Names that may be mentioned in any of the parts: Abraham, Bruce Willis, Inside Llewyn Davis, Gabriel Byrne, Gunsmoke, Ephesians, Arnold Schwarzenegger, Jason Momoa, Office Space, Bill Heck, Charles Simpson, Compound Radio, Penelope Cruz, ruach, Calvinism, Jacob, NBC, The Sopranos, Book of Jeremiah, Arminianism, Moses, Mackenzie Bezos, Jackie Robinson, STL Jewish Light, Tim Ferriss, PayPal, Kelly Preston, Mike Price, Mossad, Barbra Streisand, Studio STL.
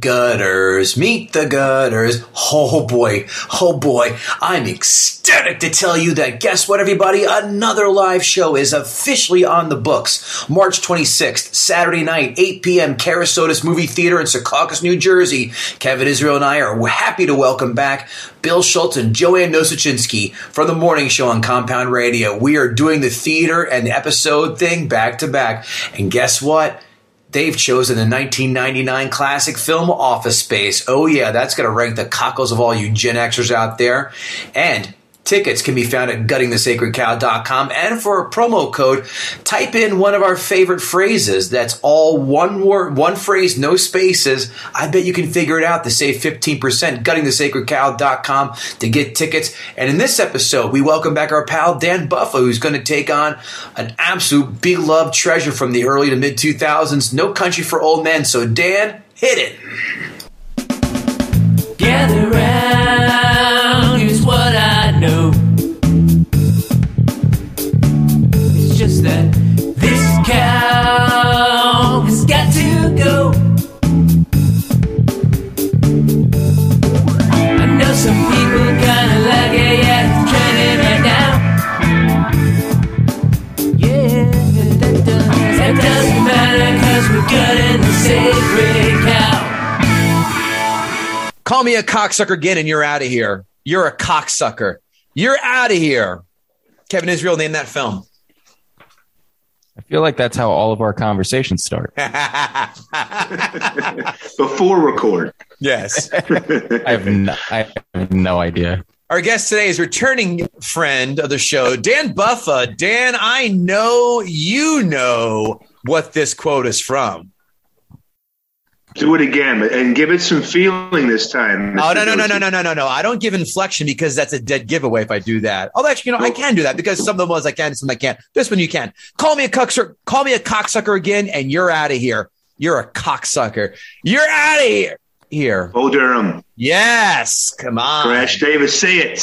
Gutters, meet the Gutters. Oh boy, I'm ecstatic to tell you that, guess what everybody, another live show is officially on the books. March 26th, Saturday night, 8 p.m., Carsotis Movie Theater in Secaucus, New Jersey. Kevin Israel and I are happy to welcome back Bill Schultz and Joanne Nosachinsky from The Morning Show on Compound Radio. We are doing the theater and the episode thing back to back, and guess what? They've chosen the 1999 classic film Office Space. Oh yeah, that's going to rank the cockles of all you Gen Xers out there. And tickets can be found at guttingthesacredcow.com. And for a promo code, type in one of our favorite phrases. That's all one word, one phrase, no spaces. I bet you can figure it out to save 15%. Guttingthesacredcow.com to get tickets. And in this episode, we welcome back our pal Dan Buffa, who's going to take on an absolute beloved treasure from the early to mid 2000s, No Country for Old Men. So Dan, hit it. Gather round is what I. No. It's just that this cow has got to go. I know some people kinda like it, yeah, it's trending right now. Yeah, that doesn't matter, cause we're gutting the sacred cow. Call me a cocksucker again and you're out of here. You're a cocksucker. You're out of here. Kevin Israel, name that film. I feel like that's how all of our conversations start. Before record. Yes. I have no idea. Our guest today is returning friend of the show, Dan Buffa. Dan, I know you know what this quote is from. Do it again and give it some feeling this time. Oh, no. I don't give inflection because that's a dead giveaway if I do that. Although, actually, you know, I can do that because some of the ones I can, some I can't. This one you can. Call me a cocksucker again and you're out of here. You're a cocksucker. You're out of here. Bull Durham. Yes. Come on. Crash Davis. Say it.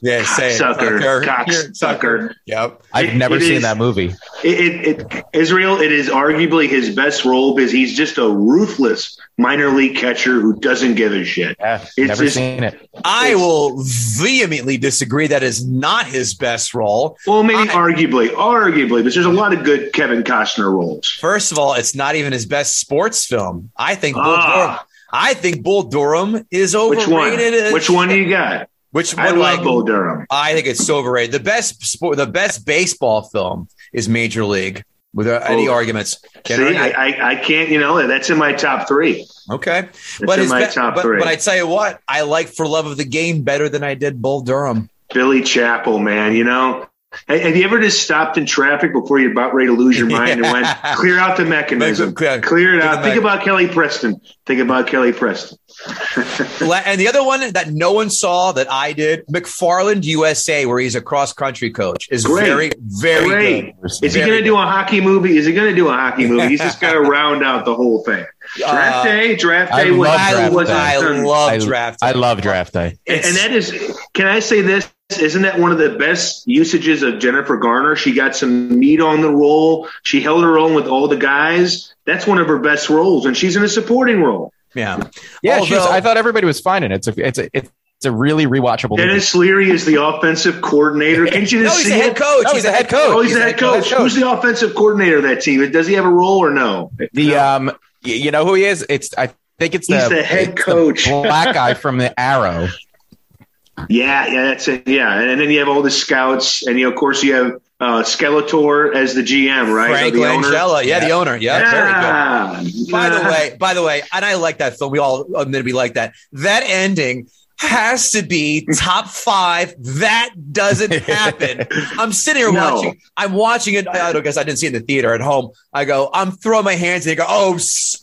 Yeah, say it. Cocksucker. Yep. I've never seen that movie. Israel, it is arguably his best role because he's just a ruthless minor league catcher who doesn't give a shit. Never seen it. I will vehemently disagree. That is not his best role. Well, maybe arguably, but there's a lot of good Kevin Costner roles. First of all, it's not even his best sports film. I think Bull Durham is overrated. Which one do you got? I love Bull Durham. I think it's overrated. The best baseball film is Major League without any arguments. I can't. You know, that's in my top three. Okay, but it's in my top three. But I tell you what, I like For Love of the Game better than I did Bull Durham. Billy Chappell, man, you know. Have you ever just stopped in traffic before you're about ready to lose your mind and went, clear out the mechanism, clear it out. Think about Kelly Preston. And the other one that no one saw that I did, McFarland USA, where he's a cross-country coach, is great. Very, very great. Is he going to do a hockey movie? He's just got to round out the whole thing. Draft Day. I love Draft Day. I love Draft Day. And that is, can I say this? Isn't that one of the best usages of Jennifer Garner? She got some meat on the role. She held her own with all the guys. That's one of her best roles, and she's in a supporting role. Yeah. I thought everybody was fine in it. It's a really rewatchable. Dennis movie. Leary is the offensive coordinator. Can't you just see it? No, he's the head coach. Oh, he's the head coach. Who's the offensive coordinator of that team? Does he have a role or no? You know who he is? I think he's the head coach, the black guy from the Arrow. Yeah, that's it. Yeah, and then you have all the scouts, and of course you have Skeletor as the GM, right? Frank Langella, the owner. Yeah, very good. By the way, and I like that film. We all admit we like that. That ending has to be top five. That doesn't happen. I'm sitting here watching. I'm watching it. I guess I didn't see it in the theater at home. I go, I'm throwing my hands and they go, oh,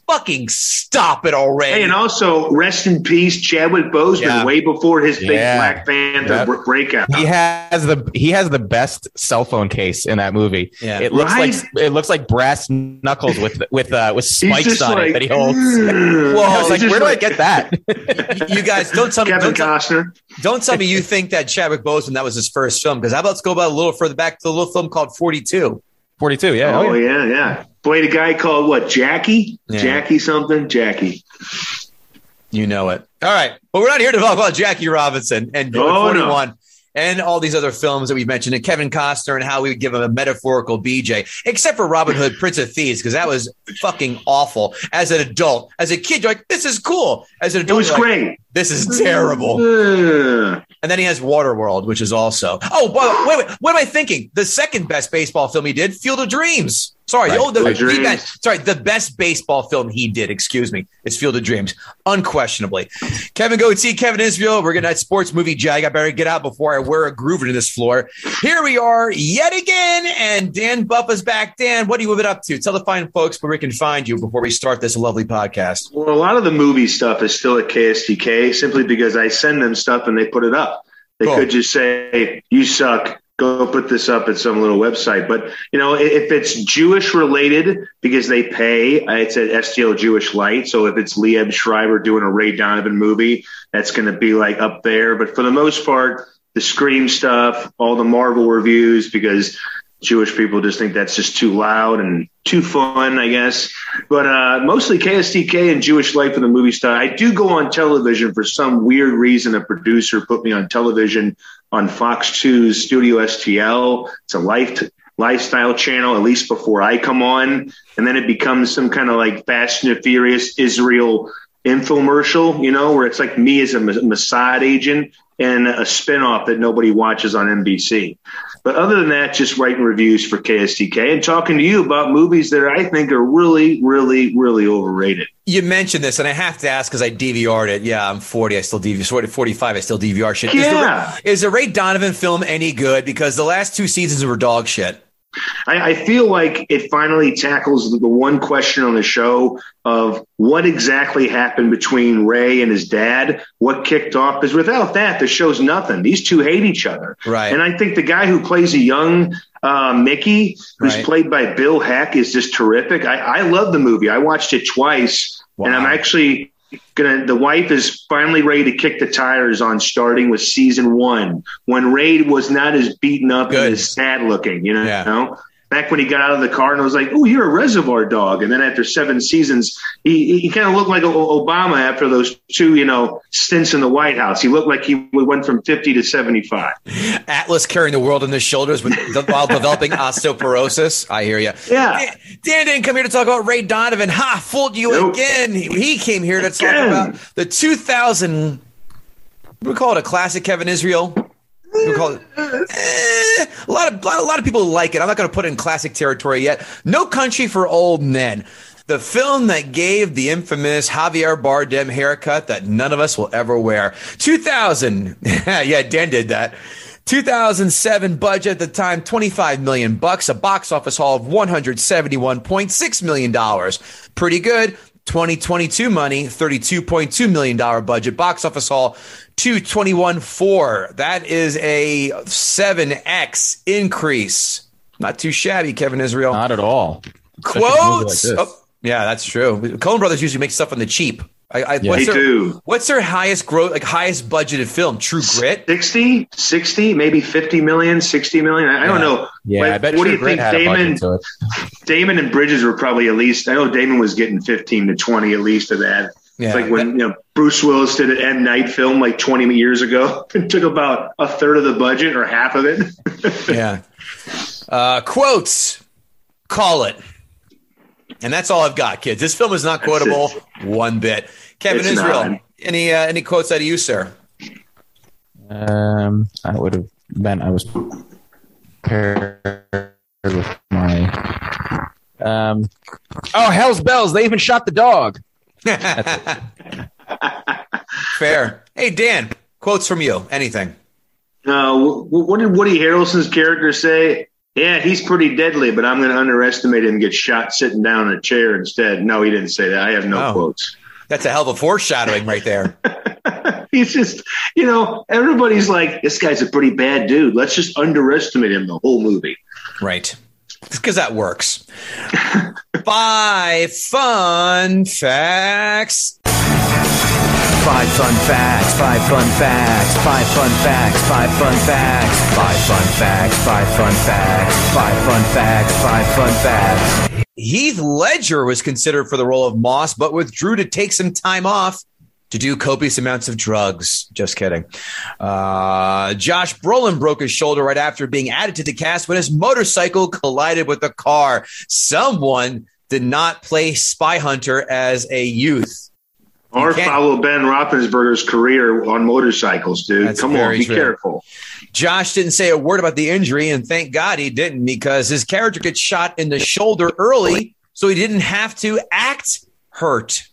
fucking stop it already. Hey, and also, rest in peace, Chadwick Boseman, way before his big Black Panther breakout. He has the best cell phone case in that movie. Yeah. It looks like brass knuckles with spikes on it that he holds. Whoa, like, where do I get that? You guys, don't tell me. Kevin Costner. Don't tell me you think that Chadwick Boseman, that was his first film, because how about let's go about a little further back to the little film called 42. 42, yeah. Oh, yeah. Played a guy called, Jackie? Yeah. Jackie. You know it. All right. Well, we're not here to talk about Jackie Robinson and 41 and all these other films that we mentioned, and Kevin Costner and how we would give him a metaphorical BJ, except for Robin Hood, Prince of Thieves, because that was fucking awful. As an adult, as a kid, you're like, this is cool. As an adult, it was great. Like, this is terrible. And then he has Waterworld, which is also. Oh, well, wait. What am I thinking? The second best baseball film he did, Field of Dreams. The best baseball film he did. Excuse me. It's Field of Dreams, unquestionably. Kevin Goatee, Kevin Israel. We're going to have sports movie jag. I better get out before I wear a groover to this floor. Here we are yet again, and Dan Buffa's back. Dan, what are you moving up to? Tell the fine folks where we can find you before we start this lovely podcast. Well, a lot of the movie stuff is still at KSTK simply because I send them stuff and they put it up. They could just say, you suck. Go put this up at some little website. But, if it's Jewish related, because they pay, it's at STL Jewish Light. So if it's Liev Schreiber doing a Ray Donovan movie, that's going to be up there. But for the most part, the Scream stuff, all the Marvel reviews, because Jewish people just think that's just too loud and too fun, I guess. But mostly KSTK and Jewish Life and the movie stuff. I do go on television for some weird reason. A producer put me on television on Fox 2's Studio STL. It's a lifestyle channel, at least before I come on. And then it becomes some kind of Fast and Furious Israel infomercial, where it's me as a Mossad agent and a spinoff that nobody watches on NBC. But other than that, just writing reviews for KSTK and talking to you about movies that I think are really, really, really overrated. You mentioned this, and I have to ask because I DVR'd it. Yeah, I'm 40. I still DVR. 45. I still DVR shit. Yeah. Is the Ray Donovan film any good? Because the last two seasons were dog shit. I feel like it finally tackles the one question on the show of what exactly happened between Ray and his dad, what kicked off, because without that, the show's nothing. These two hate each other. Right. And I think the guy who plays a young Mickey, who's played by Bill Heck, is just terrific. I love the movie. I watched it twice, and I'm actually the wife is finally ready to kick the tires on starting with season 1 when Ray was not as beaten up and as sad looking, Back when he got out of the car and I was like, oh, you're a Reservoir Dog. And then after 7 seasons, he kind of looked like Obama after those two, stints in the White House. He looked like he went from 50 to 75. Atlas carrying the world on his shoulders while developing osteoporosis. I hear you. Yeah. Dan didn't come here to talk about Ray Donovan. Ha, fooled you again. He came here to talk about the 2000, we call it a classic, Kevin Israel. We'll call it, a lot of people like it. I'm not going to put it in classic territory yet. No Country for Old Men, the film that gave the infamous Javier Bardem haircut that none of us will ever wear. 2000. Yeah, Dan did that. 2007 budget at the time, $25 million, a box office haul of $171.6 million. Pretty good. 2022 money, $32.2 million budget, box office haul, $221.4 million. That is a 7x increase. Not too shabby, Kevin Israel. Not at all. Quotes. Like Yeah, that's true. Coen Brothers usually make stuff on the cheap. They do. What's their highest growth, like highest budgeted film? True Grit? 60, maybe 50 million, 60 million. I don't know. Yeah, like, I bet True Grit had a budget to it. Damon and Bridges were probably at least, I know Damon was getting 15 to 20 at least of that. Yeah, it's like when Bruce Willis did an M. Night film like 20 years ago. It took about a third of the budget or half of it. Yeah. Quotes. Call it. And that's all I've got, kids. This film is not quotable one bit. Kevin Israel, any quotes out of you, sir? I would have been. I was prepared with my. Hell's bells! They even shot the dog. Fair. Hey, Dan, quotes from you? Anything? No. What did Woody Harrelson's character say? Yeah, he's pretty deadly, but I'm going to underestimate him and get shot sitting down in a chair instead. No, he didn't say that. I have no quotes. That's a hell of a foreshadowing right there. He's just, everybody's like, this guy's a pretty bad dude. Let's just underestimate him the whole movie. Right. Because that works. 5 fun facts. 5 fun facts, 5 fun facts, 5 fun facts, 5 fun facts, 5 fun facts, 5 fun facts, 5 fun facts, 5 fun facts. Heath Ledger was considered for the role of Moss, but withdrew to take some time off to do copious amounts of drugs. Just kidding. Josh Brolin broke his shoulder right after being added to the cast when his motorcycle collided with a car. Someone did not play Spy Hunter as a youth. Or follow Ben Roethlisberger's career on motorcycles, dude. That's Come on, be true. Careful. Josh didn't say a word about the injury, and thank God he didn't, because his character gets shot in the shoulder early, so he didn't have to act hurt.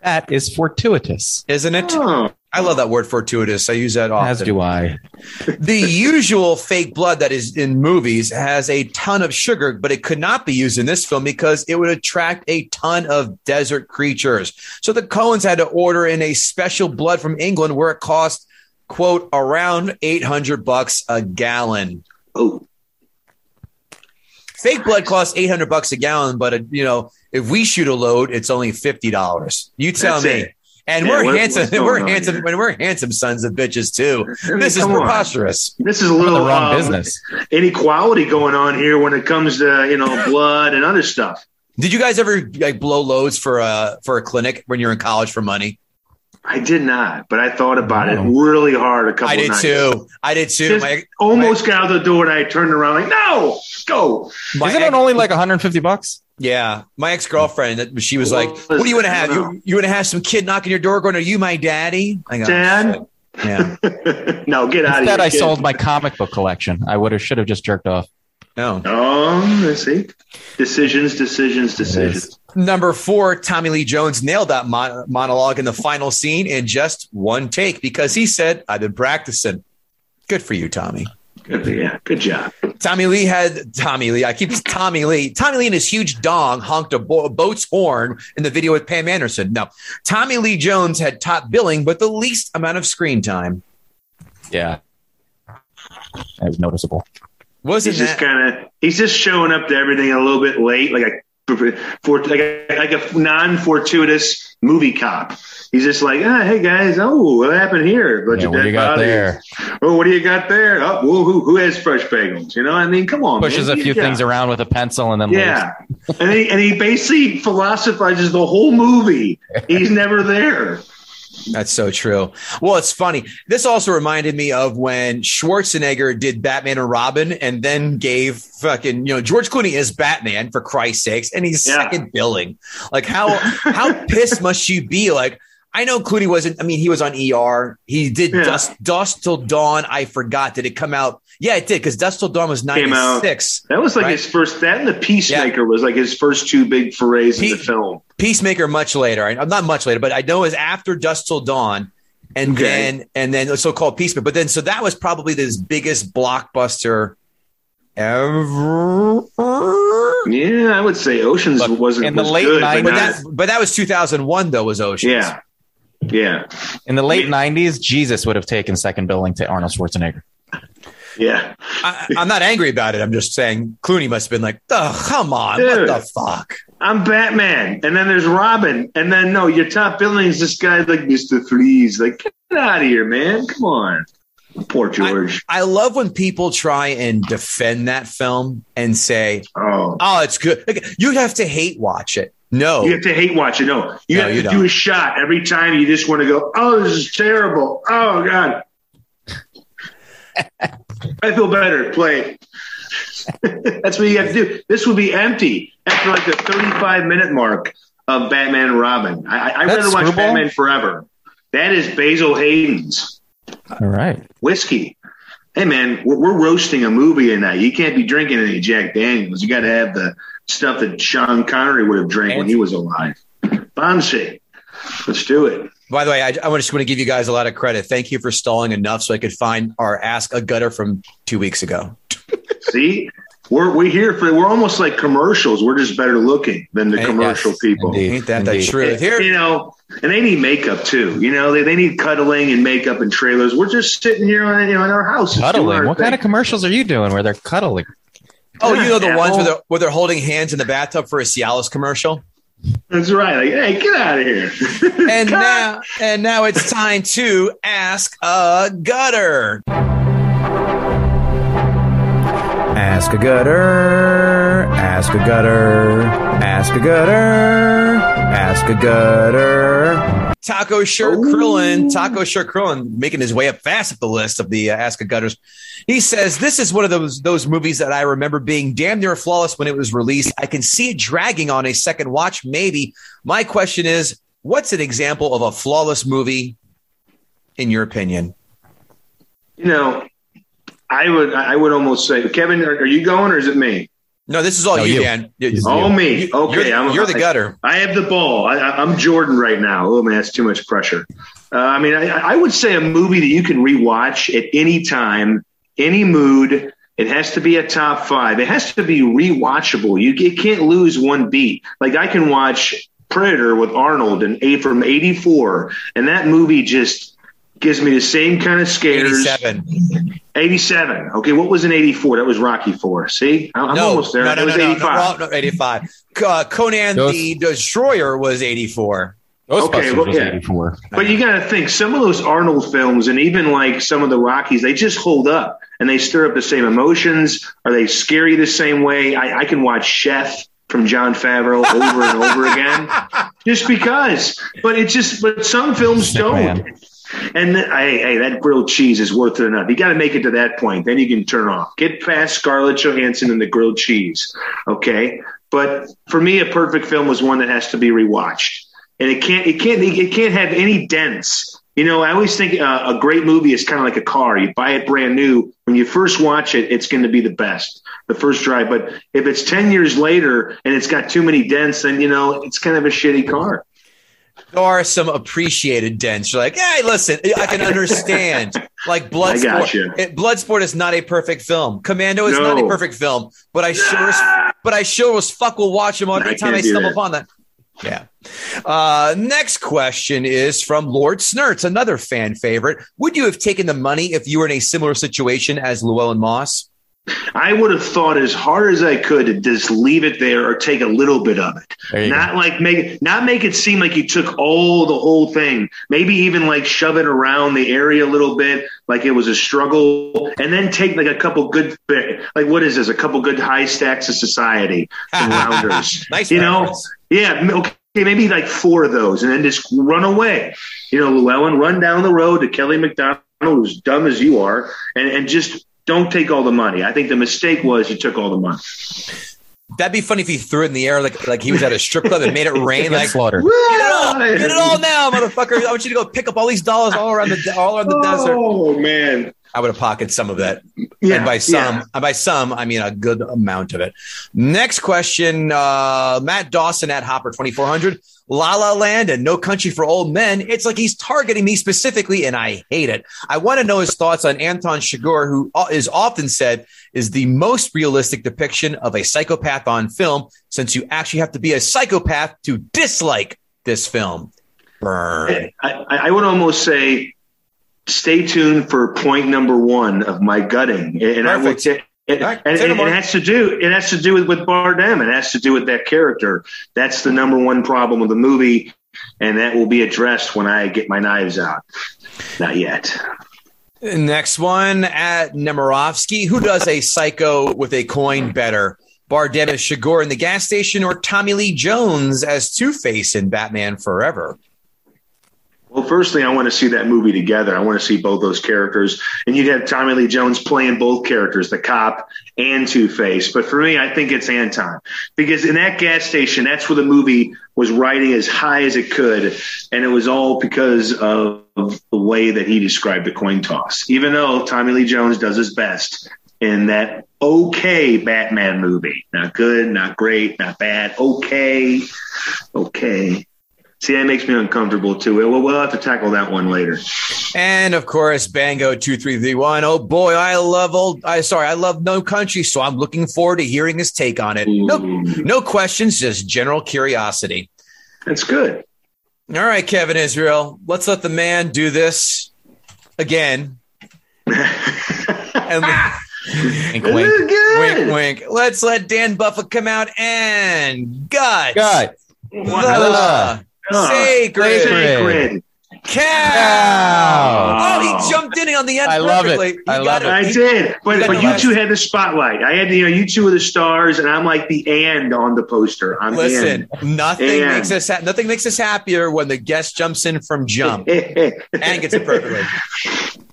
That is fortuitous, isn't it? Oh. I love that word, fortuitous. I use that often. As do I. The usual fake blood that is in movies has a ton of sugar, but it could not be used in this film because it would attract a ton of desert creatures. So the Coens had to order in a special blood from England where it cost, quote, around $800 a gallon. Oh. Fake blood costs $800 a gallon, but, if we shoot a load, it's only $50. You tell That's me. It. And we're handsome. We're handsome. Here? And we're handsome sons of bitches too. This is preposterous. On. This is a little wrong business. Inequality going on here when it comes to blood and other stuff. Did you guys ever blow loads for a clinic when you're in college for money? I did not, but I thought about it really hard a couple of nights. I did too. I almost got out the door and I turned around like, no, go. Isn't it only like $150? Yeah. My ex-girlfriend, she was like, what do you want to have? You want to have some kid knocking your door going, are you my daddy? I go, Dad? Shit. Yeah. No, get out of here. Instead, I sold my comic book collection. I should have just jerked off. No. Oh, let's see. Decisions. Number 4, Tommy Lee Jones nailed that monologue in the final scene in just one take because he said, I've been practicing. Good for you, Tommy. Good job. Tommy Lee and his huge dong honked a boat's horn in the video with Pam Anderson. No, Tommy Lee Jones had top billing, but the least amount of screen time. Yeah. That was noticeable. He's just showing up to everything a little bit late, like a non-fortuitous movie cop. He's just like, hey guys, what happened here? What do you got there? Oh, who has fresh bagels? Come on. Pushes a few things around with a pencil and then leaves. and he basically philosophizes the whole movie. He's never there. That's so true. Well, it's funny. This also reminded me of when Schwarzenegger did Batman and Robin and then gave George Clooney is Batman, for Christ's sakes, and he's second billing. Like, how pissed must you be? Like, I know Clooney wasn't, he was on ER. He did Dust Till Dawn. I forgot. Did it come out? Yeah, it did, because Dust Till Dawn was 96. That was like his first, that and the Peacemaker was like his first two big forays in the film. Peacemaker much later. Not much later, but I know it was after Dust Till Dawn and then so-called Peacemaker. But then, so that was probably his biggest blockbuster ever. Yeah, I would say Oceans wasn't in the late 90s. But that was 2001 though, was Oceans. Yeah. Yeah. In the late 90s, Jesus would have taken second billing to Arnold Schwarzenegger. Yeah. I'm not angry about it. I'm just saying Clooney must have been like, oh, come on, dude, what the fuck? I'm Batman, and then there's Robin, and then no, your top billing is this guy like Mr. Freeze. Like, get out of here, man! Come on, poor George. I love when people try and defend that film and say, "Oh, it's good." Like, you'd have to hate watch it. No, you have to hate watch it. No, you have to do a shot every time. You just want to go, "Oh, this is terrible. Oh God, I feel better." Play it. That's what you have to do. This would be empty after like the 35-minute mark of Batman and Robin. I rather watch Screwball? Batman Forever. That is Basil Hayden's. All right. Whiskey. Hey, man, we're roasting a movie tonight. You can't be drinking any Jack Daniels. You got to have the stuff that Sean Connery would have drank when he was alive. Bombshell. Let's do it. By the way, I just want to give you guys a lot of credit. Thank you for stalling enough so I could find our Ask a Gutter from 2 weeks ago. See, we're here for. We're almost like commercials. We're just better looking than the commercial people. Indeed. Ain't that the truth? Here, you know, and they need makeup too. You know, they need cuddling and makeup and trailers. We're just sitting here on in our houses. Cuddling. What kind of commercials are you doing where they're cuddling? Oh, you know the ones where they're holding hands in the bathtub for a Cialis commercial. That's right. Like, hey, get out of here. And now it's time to Ask a Gutter. Ask a gutter, ask a gutter, ask a gutter, ask a gutter. Taco Shirt Krillin, making his way up fast up the list of the Ask a Gutters. He says, this is one of those movies that I remember being damn near flawless when it was released. I can see it dragging on a second watch, maybe. My question is, what's an example of a flawless movie, in your opinion? You know, I would almost say, Kevin, are you going or is it me? No, this is all you, Dan. All me. Okay. You're the gutter. I have the ball. I'm Jordan right now. Oh, man, that's too much pressure. I mean, I would say a movie that you can rewatch at any time, any mood. It has to be a top five. It has to be rewatchable. You can't lose one beat. Like I can watch Predator with Arnold from 84, and that movie just gives me the same kind of scares. 87. Okay, what was in 84? That was Rocky 4. See? I'm almost there. That was 85. No, 85. Conan the Destroyer was 84. Okay, well, yeah. 84. But you got to think, some of those Arnold films and even like some of the Rockies, they just hold up and they stir up the same emotions. Are they scary the same way? I can watch Chef from John Favreau over and over again just because. But some films don't. Man. And hey, that grilled cheese is worth it enough. You got to make it to that point. Then you can turn off. Get past Scarlett Johansson and the grilled cheese. Okay. But for me, a perfect film was one that has to be rewatched. And it can't have any dents. You know, I always think a great movie is kind of like a car. You buy it brand new. When you first watch it, it's going to be the best, the first drive. But if it's 10 years later and it's got too many dents, then, you know, it's kind of a shitty car. There are some appreciated dents. You're like, hey, listen, I can understand. Like Bloodsport. Bloodsport is not a perfect film. Commando is not a perfect film. But I sure as fuck will watch them every time I stumble upon that. Yeah. Next question is from Lord Snurts, another fan favorite. Would you have taken the money if you were in a similar situation as Llewellyn Moss? I would have thought as hard as I could to just leave it there or take a little bit of it. Not make it seem like you took the whole thing. Maybe even like shove it around the area a little bit, like it was a struggle, and then take like a couple good, like what is this? A couple good high stacks of society, some rounders. Nice, you reference. Know? Yeah. Okay. Maybe like four of those, and then just run away. You know, Llewellyn, run down the road to Kelly McDonald, who's dumb as you are, and just. Don't take all the money. I think the mistake was you took all the money. That'd be funny if he threw it in the air like he was at a strip club and made it rain. Like water. Get it all now, motherfucker! I want you to go pick up all these dollars all around the desert. Oh man! I would have pocketed some of that. Yeah, and by some, I mean a good amount of it. Next question: Matt Dawson at Hopper 2400. La La Land and No Country for Old Men. It's like he's targeting me specifically, and I hate it. I want to know his thoughts on Anton Chigurh, who is often said is the most realistic depiction of a psychopath on film, since you actually have to be a psychopath to dislike this film. Burn. I would almost say stay tuned for point number one of my gutting. And perfect. I would say It has to do with Bardem. It has to do with that character. That's the number one problem of the movie, and that will be addressed when I get my knives out. Not yet. Next one at Nemirovsky. Who does a psycho with a coin better? Bardem as Shagor in the gas station, or Tommy Lee Jones as Two-Face in Batman Forever? Well, firstly, I want to see that movie together. I want to see both those characters. And you'd have Tommy Lee Jones playing both characters, the cop and Two-Face. But for me, I think it's Anton. Because in that gas station, that's where the movie was riding as high as it could. And it was all because of the way that he described the coin toss. Even though Tommy Lee Jones does his best in that okay Batman movie. Not good, not great, not bad. Okay. See, that makes me uncomfortable, too. We'll have to tackle that one later. And, of course, Bango 2331. Oh, boy, I love No Country, so I'm looking forward to hearing his take on it. No questions, just general curiosity. That's good. All right, Kevin Israel, let's let the man do this again. And wink, wink, this is good. Wink, wink. Let's let Dan Buffa come out and gut the sacred cow. Oh, he jumped in on the end. I love it. I did. But you two had the spotlight. I had you two were the stars, and I'm like the and on the poster. Nothing makes us happier when the guest jumps in from jump and gets it perfectly.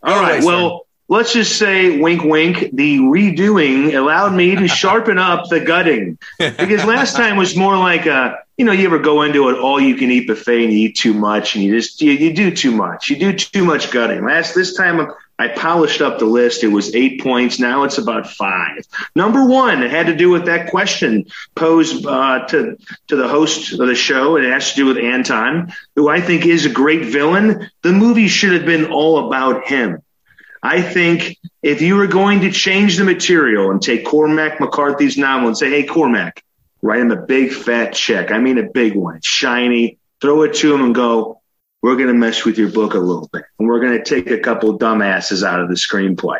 All right. Well, let's just say, wink, wink, the redoing allowed me to sharpen up the gutting. Because last time was more like you ever go into an all-you-can-eat buffet and you eat too much and you do too much. You do too much gutting. This time I polished up the list. It was 8 points. Now it's about 5. Number one, it had to do with that question posed to the host of the show. It has to do with Anton, who I think is a great villain. The movie should have been all about him. I think if you were going to change the material and take Cormac McCarthy's novel and say, hey, Cormac, write him a big fat check. I mean, a big one, shiny, throw it to him and go, we're going to mess with your book a little bit. And we're going to take a couple dumbasses out of the screenplay.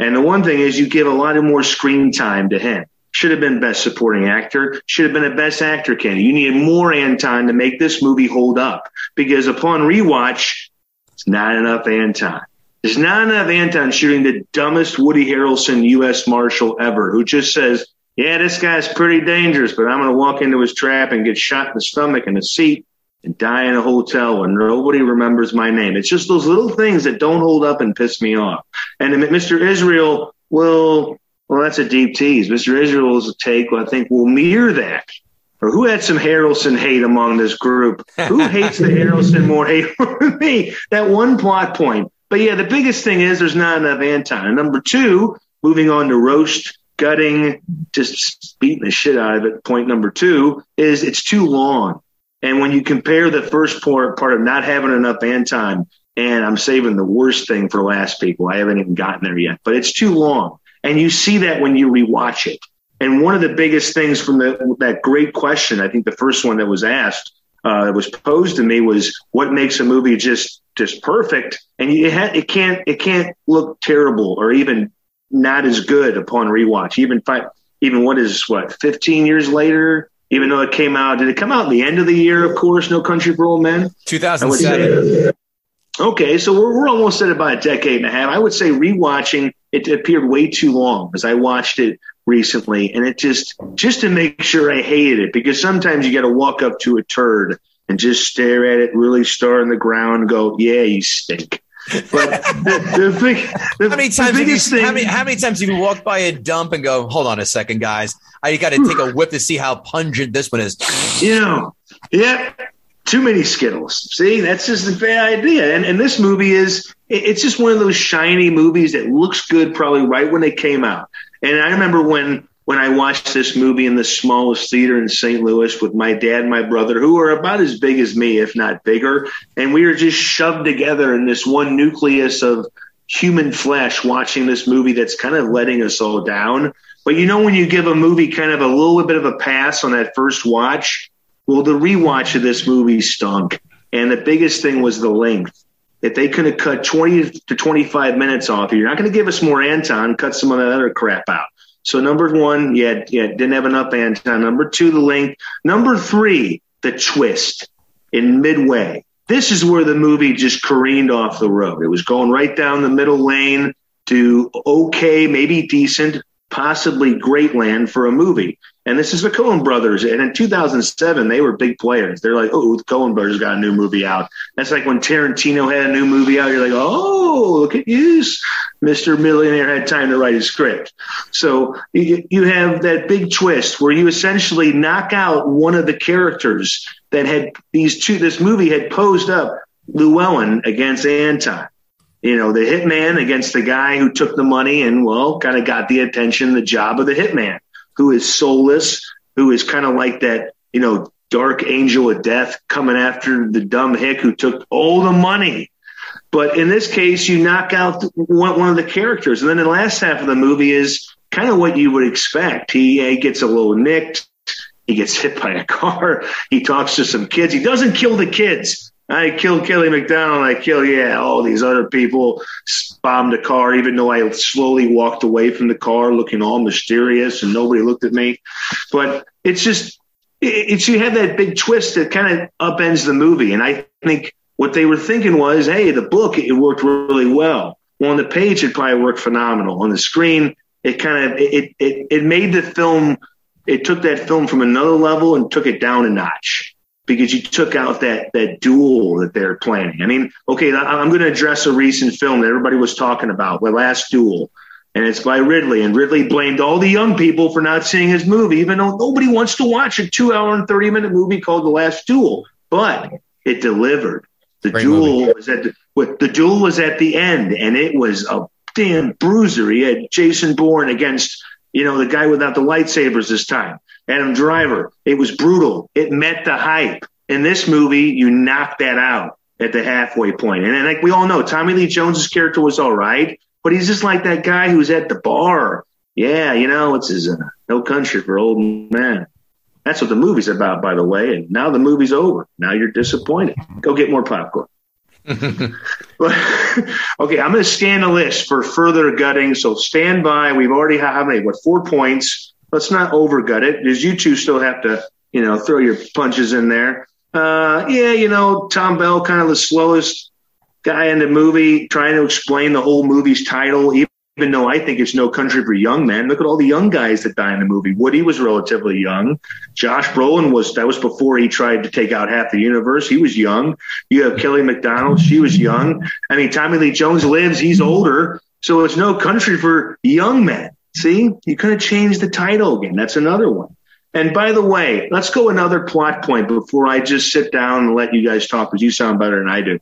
And the one thing is you give a lot of more screen time to him. Should have been best supporting actor. Should have been a best actor candidate. You need more Anton to make this movie hold up, because upon rewatch, it's not enough Anton. There's not enough Anton shooting the dumbest Woody Harrelson U.S. Marshal ever, who just says, yeah, this guy's pretty dangerous, but I'm going to walk into his trap and get shot in the stomach in a seat and die in a hotel when nobody remembers my name. It's just those little things that don't hold up and piss me off. And Mr. Israel, well, that's a deep tease. Mr. Israel's take, I think, will mirror that. Or who had some Harrelson hate among this group? Who hates the Harrelson more hate than me? That one plot point. But, yeah, the biggest thing is there's not enough Anton. And number two, moving on to roast, gutting, just beating the shit out of it, point number two, is it's too long. And when you compare the first part of not having enough Anton, and I'm saving the worst thing for last, people. I haven't even gotten there yet. But it's too long. And you see that when you rewatch it. And one of the biggest things from that great question, I think the first one that was asked, that was posed to me, was what makes a movie just perfect, and it can't look terrible or even not as good upon rewatch. Even 15 years later, even though it came out, did it come out at the end of the year? Of course, No Country for Old Men, 2007. Okay, so we're almost at about a decade and a half. I would say rewatching it appeared way too long, as I watched it recently, and it just to make sure I hated it, because sometimes you got to walk up to a turd and just stare at it, really stare on the ground, and go, yeah, you stink. But how many times have you walked by a dump and go, hold on a second, guys, I got to take a whiff to see how pungent this one is. Yeah, too many Skittles. See, that's just a bad idea. And this movie it's just one of those shiny movies that looks good probably right when they came out. And I remember when I watched this movie in the smallest theater in St. Louis with my dad and my brother, who are about as big as me, if not bigger, and we were just shoved together in this one nucleus of human flesh watching this movie that's kind of letting us all down. But when you give a movie kind of a little bit of a pass on that first watch, well, the rewatch of this movie stunk. And the biggest thing was the length. If they could have cut 20 to 25 minutes off, you're not going to give us more Anton, cut some of that other crap out. So number one, yeah, didn't have enough band time. Number two, the length. Number three, the twist in midway. This is where the movie just careened off the road. It was going right down the middle lane to okay, maybe decent, possibly great land for a movie. And this is the Coen Brothers. And in 2007, they were big players. They're like, oh, the Coen Brothers got a new movie out. That's like when Tarantino had a new movie out. You're like, oh, look at you. Mr. Millionaire had time to write his script. So you have that big twist where you essentially knock out one of the characters that had these two. This movie had posed up Llewellyn against Anton. You know, the hitman against the guy who took the money and, well, kind of got the attention, the job of the hitman, who is soulless, who is kind of like that, you know, dark angel of death coming after the dumb hick who took all the money. But in this case, you knock out one of the characters. And then the last half of the movie is kind of what you would expect. He gets a little nicked. He gets hit by a car. He talks to some kids. He doesn't kill the kids. I killed Kelly McDonald. I killed, all these other people, bombed a car, even though I slowly walked away from the car looking all mysterious and nobody looked at me. But it's just, you have that big twist that kind of upends the movie. And I think what they were thinking was, hey, the book, it worked really well. Well, on the page, it probably worked phenomenal. On the screen, it kind of, it made the film, it took that film from another level and took it down a notch. Because you took out that duel that they're planning. I mean, okay, I'm going to address a recent film that everybody was talking about, The Last Duel, and it's by Ridley. And Ridley blamed all the young people for not seeing his movie, even though nobody wants to watch a 2-hour and 30-minute movie called The Last Duel. But it delivered. The duel was at the end, and it was a damn bruiser. He had Jason Bourne against, the guy without the lightsabers this time. Adam Driver. It was brutal. It met the hype. In this movie, you knocked that out at the halfway point. And like we all know, Tommy Lee Jones' character was all right, but he's just like that guy who's at the bar. Yeah, it's his No Country for Old Men. That's what the movie's about, by the way. And now the movie's over. Now you're disappointed. Go get more popcorn. Okay, I'm going to scan the list for further gutting. So stand by. We've already have 4 points. Let's not overgut it because you two still have to, throw your punches in there. Tom Bell, kind of the slowest guy in the movie, trying to explain the whole movie's title, even though I think it's No Country for Young Men. Look at all the young guys that die in the movie. Woody was relatively young. Josh Brolin was before he tried to take out half the universe. He was young. You have Kelly McDonald. She was young. Tommy Lee Jones lives. He's older. So it's No Country for Young Men. See, you could have changed the title again. That's another one. And by the way, let's go another plot point before I just sit down and let you guys talk because you sound better than I do.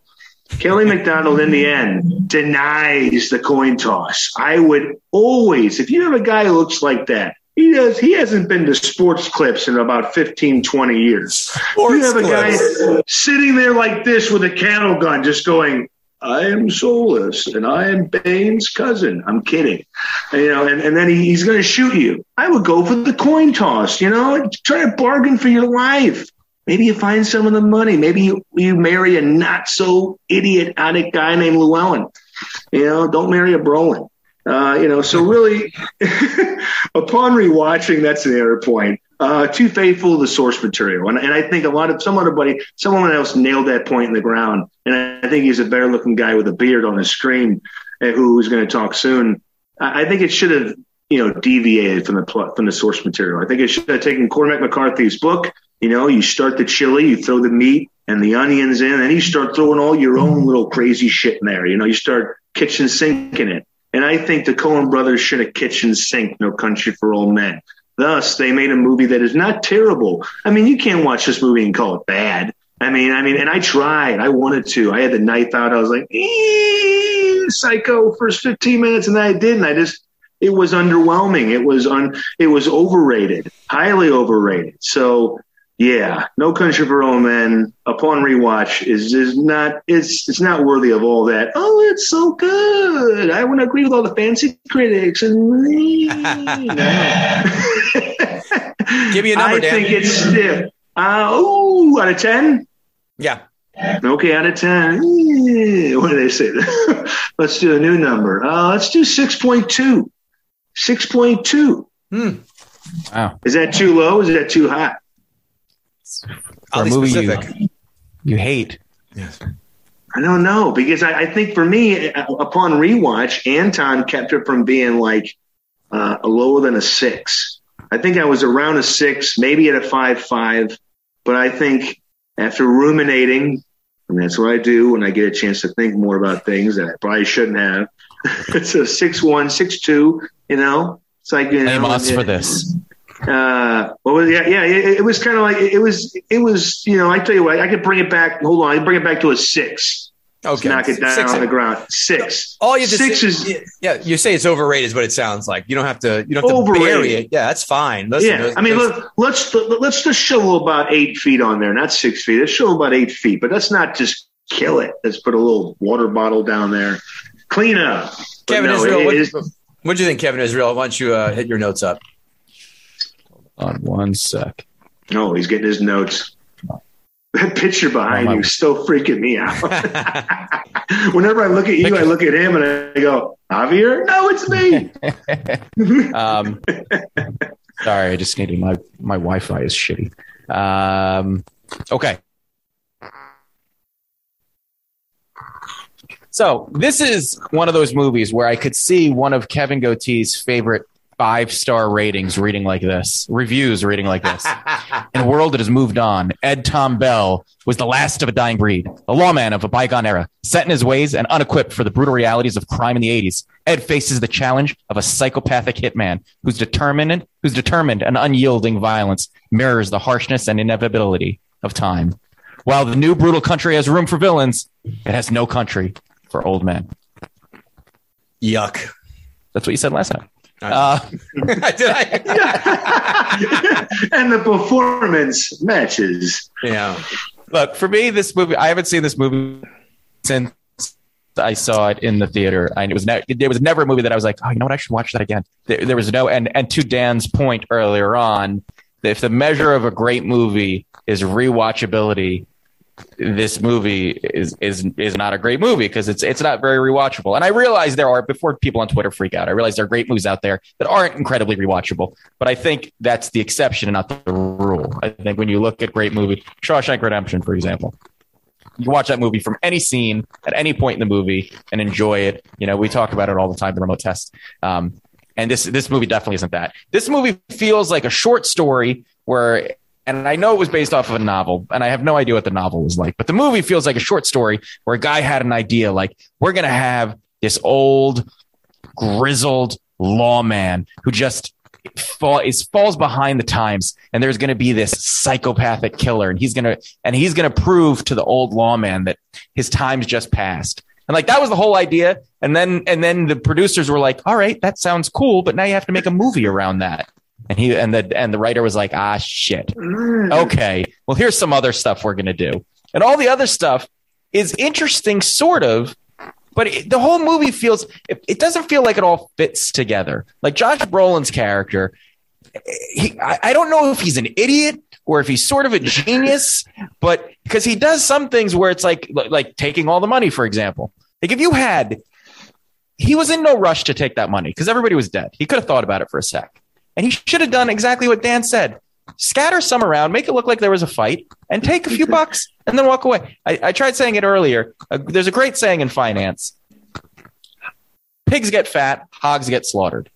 Kelly McDonald, in the end, denies the coin toss. I would always, if you have a guy who looks like that, he hasn't been to sports clips in about 15, 20 years. You have a guy sitting there like this with a cattle gun just going, I am soulless, and I am Bane's cousin. I'm kidding. And then he's going to shoot you. I would go for the coin toss, Try to bargain for your life. Maybe you find some of the money. Maybe you marry a not-so-idiotic guy named Llewellyn. Don't marry a Brolin. So really, upon rewatching, that's the other point. Too faithful to the source material. And I think someone else nailed that point in the ground. And I think he's a better looking guy with a beard on his screen who is going to talk soon. I think it should have, deviated from the source material. I think it should have taken Cormac McCarthy's book. You start the chili, you throw the meat and the onions in, and you start throwing all your own little crazy shit in there. You start kitchen sinking it. And I think the Coen brothers should have kitchen sinked No Country for Old Men. Thus, they made a movie that is not terrible. You can't watch this movie and call it bad. And I tried. I wanted to. I had the knife out. I was like, psycho first 15 minutes, and then I didn't. It was underwhelming. It was overrated, highly overrated. So, yeah, No Country for Old Men, upon rewatch, is not worthy of all that. Oh, it's so good. I wouldn't agree with all the fancy critics. Give me a number, Dan. I think it's stiff. Out of 10? Yeah. Okay, out of 10. What do they say? Let's do a new number. Let's do 6.2. Wow. Is that too low? Is that too high? For a movie you hate. Yes. I don't know, because I think for me, upon rewatch, Anton kept it from being like lower than a 6. I think I was around a 6, maybe at a 5.5. But I think after ruminating, and that's what I do when I get a chance to think more about things that I probably shouldn't have. So 6.1, 6.2, you know. It's like, you know, us for this. It was kind of like it was. You know, I tell you what, I could bring it back. Hold on, I can bring it back to a 6. Okay, just knock it down on the ground. 6. All you just six say, is you say it's overrated is what it sounds like. You don't have to. You don't have to bury it. Yeah, that's fine. Listen, yeah, I mean, look, let's just show about 8 feet on there, not 6 feet. Let's show about 8 feet, but let's not just kill it. Let's put a little water bottle down there, clean up. Kevin Israel. What do you think, Kevin Israel? Why don't you hit your notes up? Hold on one sec. Oh, he's getting his notes. That picture behind you is still freaking me out. Whenever I look at you, I look at him and I go, Javier? No, it's me. Sorry, I just needed my Wi-Fi is shitty. Okay. So this is one of those movies where I could see one of Kevin Goatee's favorite 5-star ratings reading like this, reviews reading like this. In a world that has moved on, Ed Tom Bell was the last of a dying breed, a lawman of a bygone era, set in his ways and unequipped for the brutal realities of crime in the 80s. Ed faces the challenge of a psychopathic hitman who's determined and unyielding violence mirrors the harshness and inevitability of time. While the new brutal country has room for villains, it has no country for old men. Yuck. That's what you said last time. And the performance matches. Yeah. Look, for me, this movie, I haven't seen this movie since I saw it in the theater. And it was never a movie that I was like, oh, you know what? I should watch that again. There was no, and to Dan's point earlier on, if the measure of a great movie is rewatchability, this movie is not a great movie because it's not very rewatchable. And I realize before people on Twitter freak out, I realize there are great movies out there that aren't incredibly rewatchable, but I think that's the exception and not the rule. I think when you look at great movies, Shawshank Redemption, for example, you watch that movie from any scene at any point in the movie and enjoy it. You know, we talk about it all the time, the remote test. And this movie definitely isn't that. This movie feels like a short story where... And I know it was based off of a novel, and I have no idea what the novel was like. But the movie feels like a short story where a guy had an idea like, we're going to have this old, grizzled lawman who just falls behind the times. And there's going to be this psychopathic killer. And he's going to prove to the old lawman that his time's just passed. And like, that was the whole idea. And then the producers were like, all right, that sounds cool. But now you have to make a movie around that. And the writer was like, ah, shit. Okay, well, here's some other stuff we're going to do. And all the other stuff is interesting, sort of. But the whole movie feels it doesn't feel like it all fits together. Like Josh Brolin's character. I don't know if he's an idiot or if he's sort of a genius, but because he does some things where it's like taking all the money, for example. Like he was in no rush to take that money because everybody was dead. He could have thought about it for a sec. And he should have done exactly what Dan said. Scatter some around, make it look like there was a fight, and take a few bucks and then walk away. I tried saying it earlier. There's a great saying in finance. Pigs get fat, hogs get slaughtered.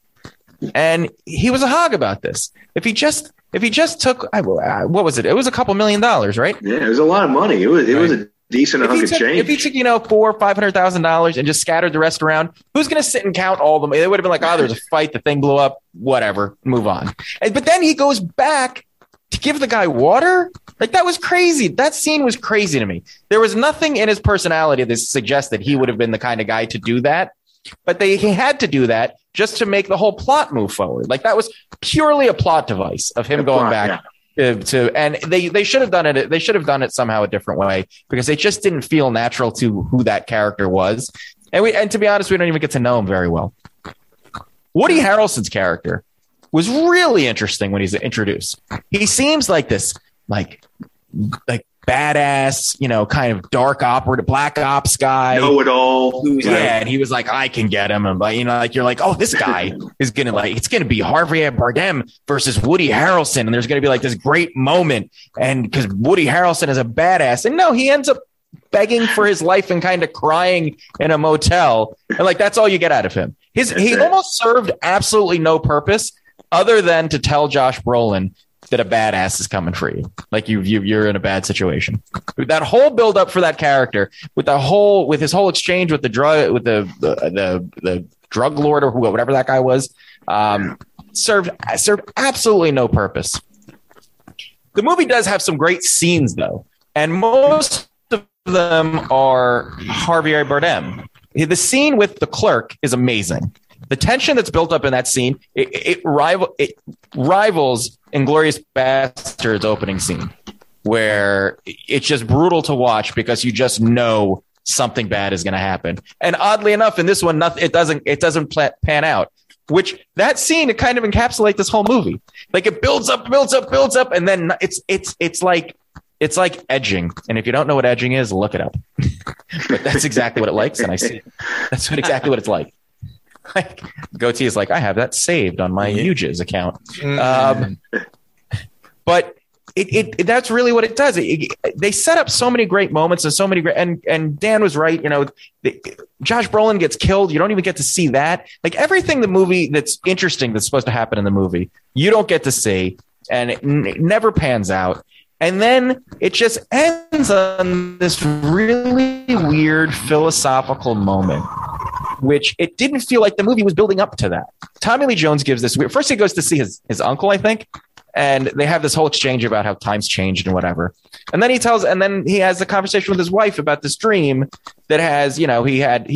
And he was a hog about this. If he just took, what was it? It was $2 million, right? Yeah, it was a lot of money. It was a decent amount of change. If he took, you know, $400,000 or $500,000 and just scattered the rest around, who's going to sit and count all the money? They would have been like, oh, there's a fight. The thing blew up. Whatever. Move on. But then he goes back to give the guy water. Like, that was crazy. That scene was crazy to me. There was nothing in his personality that suggests that he would have been the kind of guy to do that. But he had to do that just to make the whole plot move forward. Like, that was purely a plot device of him going back. Yeah. And they should have done it. They should have done it somehow a different way because it just didn't feel natural to who that character was. And to be honest, we don't even get to know him very well. Woody Harrelson's character was really interesting when he's introduced. He seems like this, like badass, you know, kind of dark operative, black ops guy, know-it-all. Yeah, and he was like, I can get him. And, you know, like, you're like, oh, this guy is going to, like, it's going to be Javier Bardem versus Woody Harrelson. And there's going to be like this great moment. And because Woody Harrelson is a badass. And no, he ends up begging for his life and kind of crying in a motel. And like, that's all you get out of him. He almost served absolutely no purpose other than to tell Josh Brolin that a badass is coming for you. Like you're in a bad situation. That whole build up for that character with his whole exchange with the drug, with the drug lord or whatever that guy was, served absolutely no purpose. The movie does have some great scenes though. And most of them are Javier Bardem. The scene with the clerk is amazing. The tension that's built up in that scene, it rivals Inglourious Bastard's opening scene, where it's just brutal to watch because you just know something bad is going to happen. And oddly enough, in this one, it doesn't pan out. Which that scene, it kind of encapsulates this whole movie. Like it builds up, and then it's like edging. And if you don't know what edging is, look it up. But that's exactly what it likes, and I see it. That's exactly what it's like. Like Goatee is like, I have that saved on my UGIS account. But that's really what it does. They set up so many great moments and so many great, and Dan was right. You know, Josh Brolin gets killed. You don't even get to see that. Like everything, the movie that's interesting, that's supposed to happen in the movie, you don't get to see, and it never pans out. And then it just ends on this really weird philosophical moment, which it didn't feel like the movie was building up to that. Tommy Lee Jones gives this weird... First, he goes to see his uncle, I think, and they have this whole exchange about how times changed and whatever. And then he has a conversation with his wife about this dream that has, you know, he had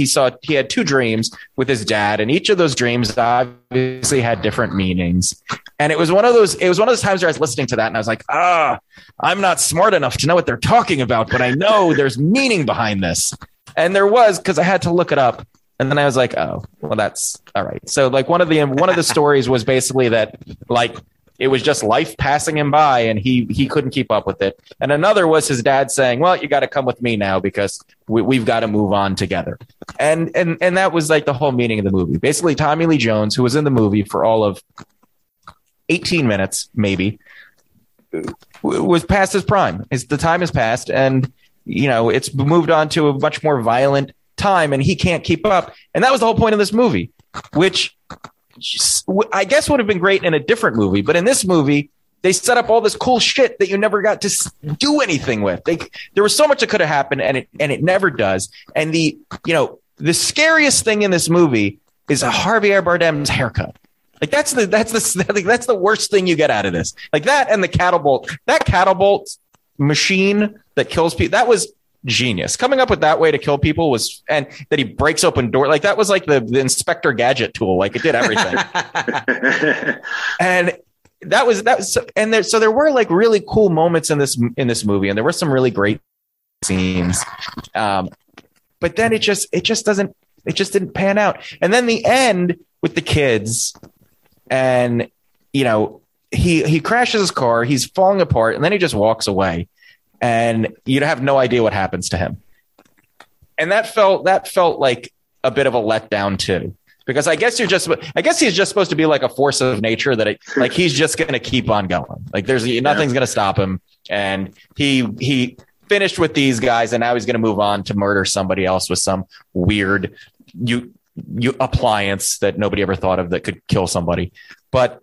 two dreams with his dad, and each of those dreams obviously had different meanings. And it was one of those times where I was listening to that and I was like, I'm not smart enough to know what they're talking about, but I know there's meaning behind this. And there was, because I had to look it up. And then I was like, oh, well, that's all right. So like one of the stories was basically that like it was just life passing him by and he couldn't keep up with it. And another was his dad saying, well, you got to come with me now because we've got to move on together. And that was like the whole meaning of the movie. Basically, Tommy Lee Jones, who was in the movie for all of 18 minutes, maybe, was past his prime. The time has passed and, you know, it's moved on to a much more violent time and he can't keep up. And that was the whole point of this movie, which I guess would have been great in a different movie. But in this movie, they set up all this cool shit that you never got to do anything with. There was so much that could have happened and it never does. And the scariest thing in this movie is Javier Bardem's haircut. Like that's the worst thing you get out of this. Like that and the catapult machine that kills people. That was genius. Coming up with that way to kill people was, and that he breaks open door, like that was like the Inspector Gadget tool. Like it did everything. And that was, and there, so there were like really cool moments in this movie. And there were some really great scenes. But then it just didn't pan out. And then the end with the kids and, you know, he crashes his car, he's falling apart and then he just walks away. And you have no idea what happens to him. And that felt like a bit of a letdown too, because I guess he's just supposed to be like a force of nature that like he's just going to keep on going. Like nothing's going to stop him. And he finished with these guys and now he's going to move on to murder somebody else with some weird you appliance that nobody ever thought of that could kill somebody. But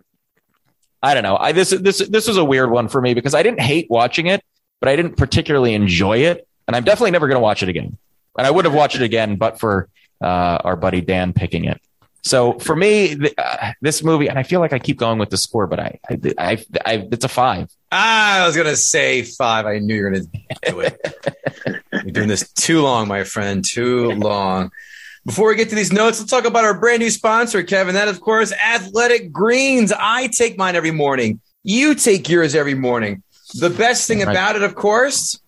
I don't know. This was a weird one for me because I didn't hate watching it, but I didn't particularly enjoy it. And I'm definitely never going to watch it again. And I would have watched it again, but for our buddy Dan picking it. So for me, this movie, and I feel like I keep going with the score, but I it's a 5. I was going to say 5. I knew you were going to do it. You're doing this too long, my friend, too long. Before we get to these notes, let's talk about our brand new sponsor, Kevin. That, of course, Athletic Greens. I take mine every morning. You take yours every morning. The best thing about it, of course,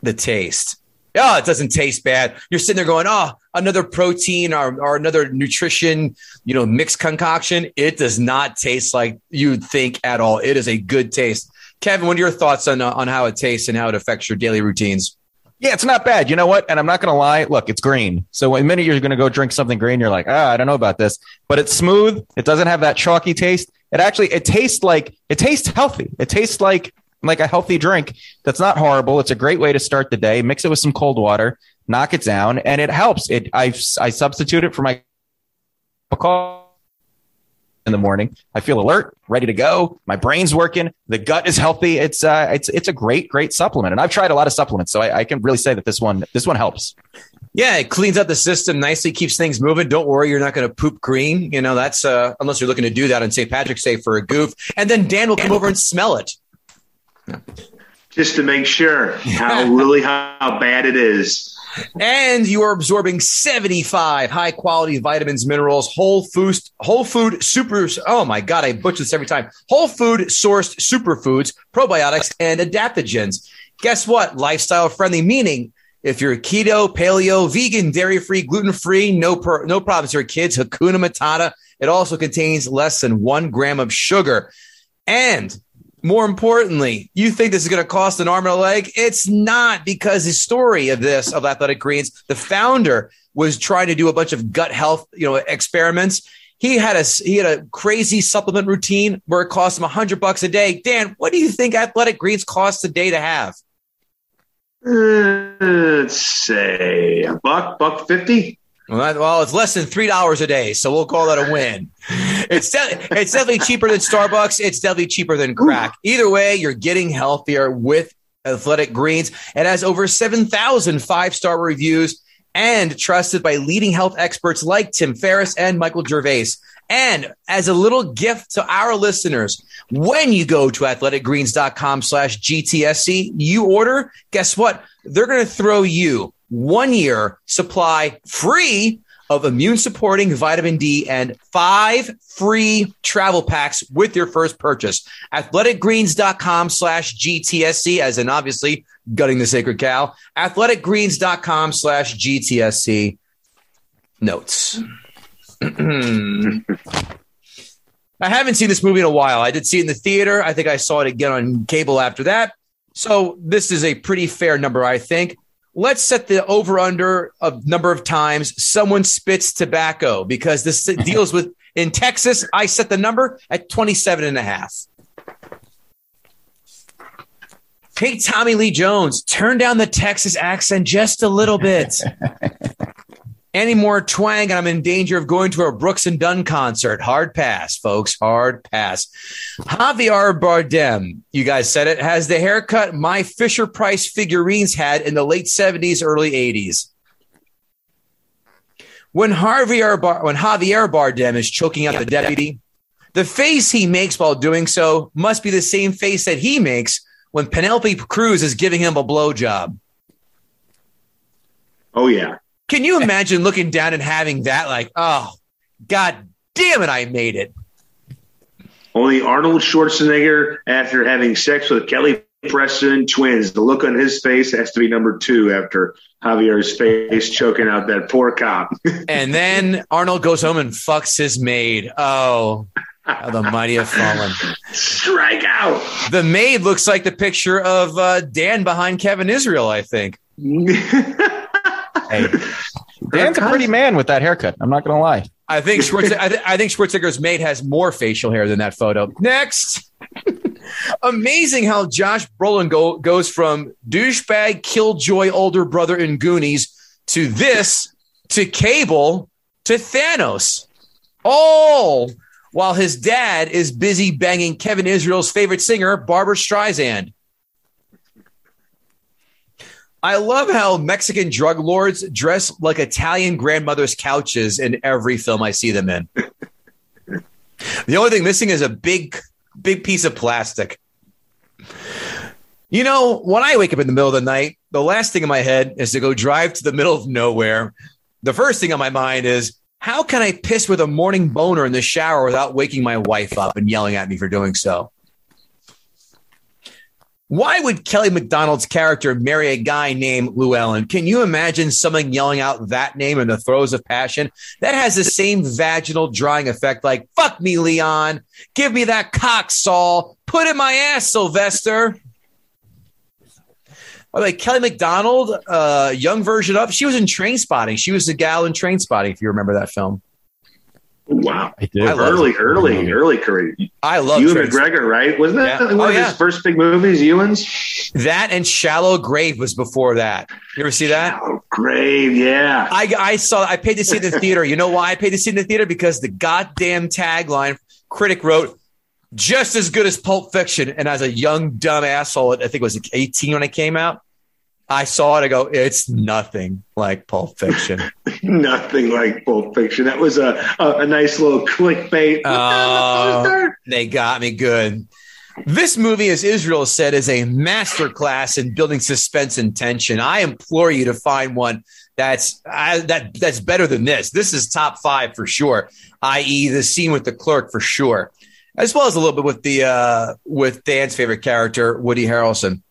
the taste. Oh, it doesn't taste bad. You're sitting there going, oh, another protein or another nutrition, you know, mixed concoction. It does not taste like you'd think at all. It is a good taste. Kevin, what are your thoughts on how it tastes and how it affects your daily routines? Yeah, it's not bad. You know what? And I'm not going to lie. Look, it's green. So the minute you're going to go drink something green, you're like, I don't know about this. But it's smooth. It doesn't have that chalky taste. It tastes healthy. It tastes like a healthy drink. That's not horrible. It's a great way to start the day. Mix it with some cold water, knock it down, and it helps. I substitute it for my coffee in the morning. I feel alert, ready to go. My brain's working. The gut is healthy. It's a great supplement. And I've tried a lot of supplements, so I can really say that this one helps. Yeah, it cleans up the system nicely, keeps things moving. Don't worry, you're not going to poop green. You know, that's unless you're looking to do that on St. Patrick's Day for a goof. And then Dan will come over and smell it. Just to make sure how bad it is. And you are absorbing 75 high-quality vitamins, minerals, whole food superfoods. Oh, my God, I butcher this every time. Whole food-sourced superfoods, probiotics, and adaptogens. Guess what? Lifestyle-friendly, meaning if you're keto, paleo, vegan, dairy-free, gluten-free, no problems for kids, Hakuna Matata. It also contains less than 1 gram of sugar. And more importantly, you think this is going to cost an arm and a leg? It's not, because the story of Athletic Greens, the founder was trying to do a bunch of gut health, experiments. He had a crazy supplement routine where it cost him $100 a day. Dan, what do you think Athletic Greens costs a day to have? Let's say $1.50. Well, it's less than $3 a day, so we'll call that a win. It's definitely cheaper than Starbucks. It's definitely cheaper than crack. Either way, you're getting healthier with Athletic Greens. It has over 7,000 five-star reviews and trusted by leading health experts like Tim Ferriss and Michael Gervais. And as a little gift to our listeners, when you go to athleticgreens.com/GTSC, you order, guess what? They're going to throw you 1 year supply free of immune supporting vitamin D and 5 free travel packs with your first purchase. athleticgreens.com/GTSC, as in obviously gutting the sacred cow. athleticgreens.com/GTSC. Notes. I haven't seen this movie in a while. I did see it in the theater. I think I saw it again on cable after that. So this is a pretty fair number, I think. Let's set the over-under of number of times someone spits tobacco, because this deals with, in Texas, I set the number at 27.5. Hey, Tommy Lee Jones, turn down the Texas accent just a little bit. Any more twang and I'm in danger of going to a Brooks and Dunn concert. Hard pass, folks. Hard pass. Javier Bardem, you guys said it, has the haircut my Fisher-Price figurines had in the late 70s, early 80s. When Javier Bardem is choking out the deputy, the face he makes while doing so must be the same face that he makes when Penelope Cruz is giving him a blowjob. Oh, yeah. Can you imagine looking down and having that, like, oh, God damn it, I made it. Only Arnold Schwarzenegger, after having sex with Kelly Preston twins, the look on his face has to be number 2 after Javier's face choking out that poor cop. And then Arnold goes home and fucks his maid. Oh, how the mighty have fallen. Strike out. The maid looks like the picture of Dan behind Kevin Israel, I think. Hey, Dan's a pretty man with that haircut. I'm not going to lie. I think Schwarzenegger's mate has more facial hair than that photo. Next. Amazing how Josh Brolin goes from douchebag, killjoy, older brother in Goonies to this, to Cable, to Thanos. All while his dad is busy banging Kevin Israel's favorite singer, Barbra Streisand. I love how Mexican drug lords dress like Italian grandmother's couches in every film I see them in. The only thing missing is a big piece of plastic. You know, when I wake up in the middle of the night, the last thing in my head is to go drive to the middle of nowhere. The first thing on my mind is, how can I piss with a morning boner in the shower without waking my wife up and yelling at me for doing so? Why would Kelly McDonald's character marry a guy named Llewellyn? Can you imagine someone yelling out that name in the throes of passion? That has the same vaginal drying effect like, fuck me, Leon. Give me that cock, Saul. Put in my ass, Sylvester. By the way, Kelly McDonald, young version of, she was in Trainspotting. She was the gal in Trainspotting, if you remember that film. Wow. Early career. I love Ewan McGregor, right? Wasn't that one of his first big movies, Ewan's? That and Shallow Grave was before that. You ever see that? Shallow Grave, yeah. I paid to see it in the theater. You know why I paid to see it in the theater? Because the goddamn tagline critic wrote, just as good as Pulp Fiction. And as a young, dumb asshole, I think it was 18 when it came out, I saw it. I go, it's nothing like Pulp Fiction. Nothing like Pulp Fiction. That was a nice little clickbait. They got me good. This movie, as Israel said, is a masterclass in building suspense and tension. I implore you to find one that's better than this. This is top five for sure, i.e. the scene with the clerk for sure, as well as a little bit with the with Dan's favorite character, Woody Harrelson.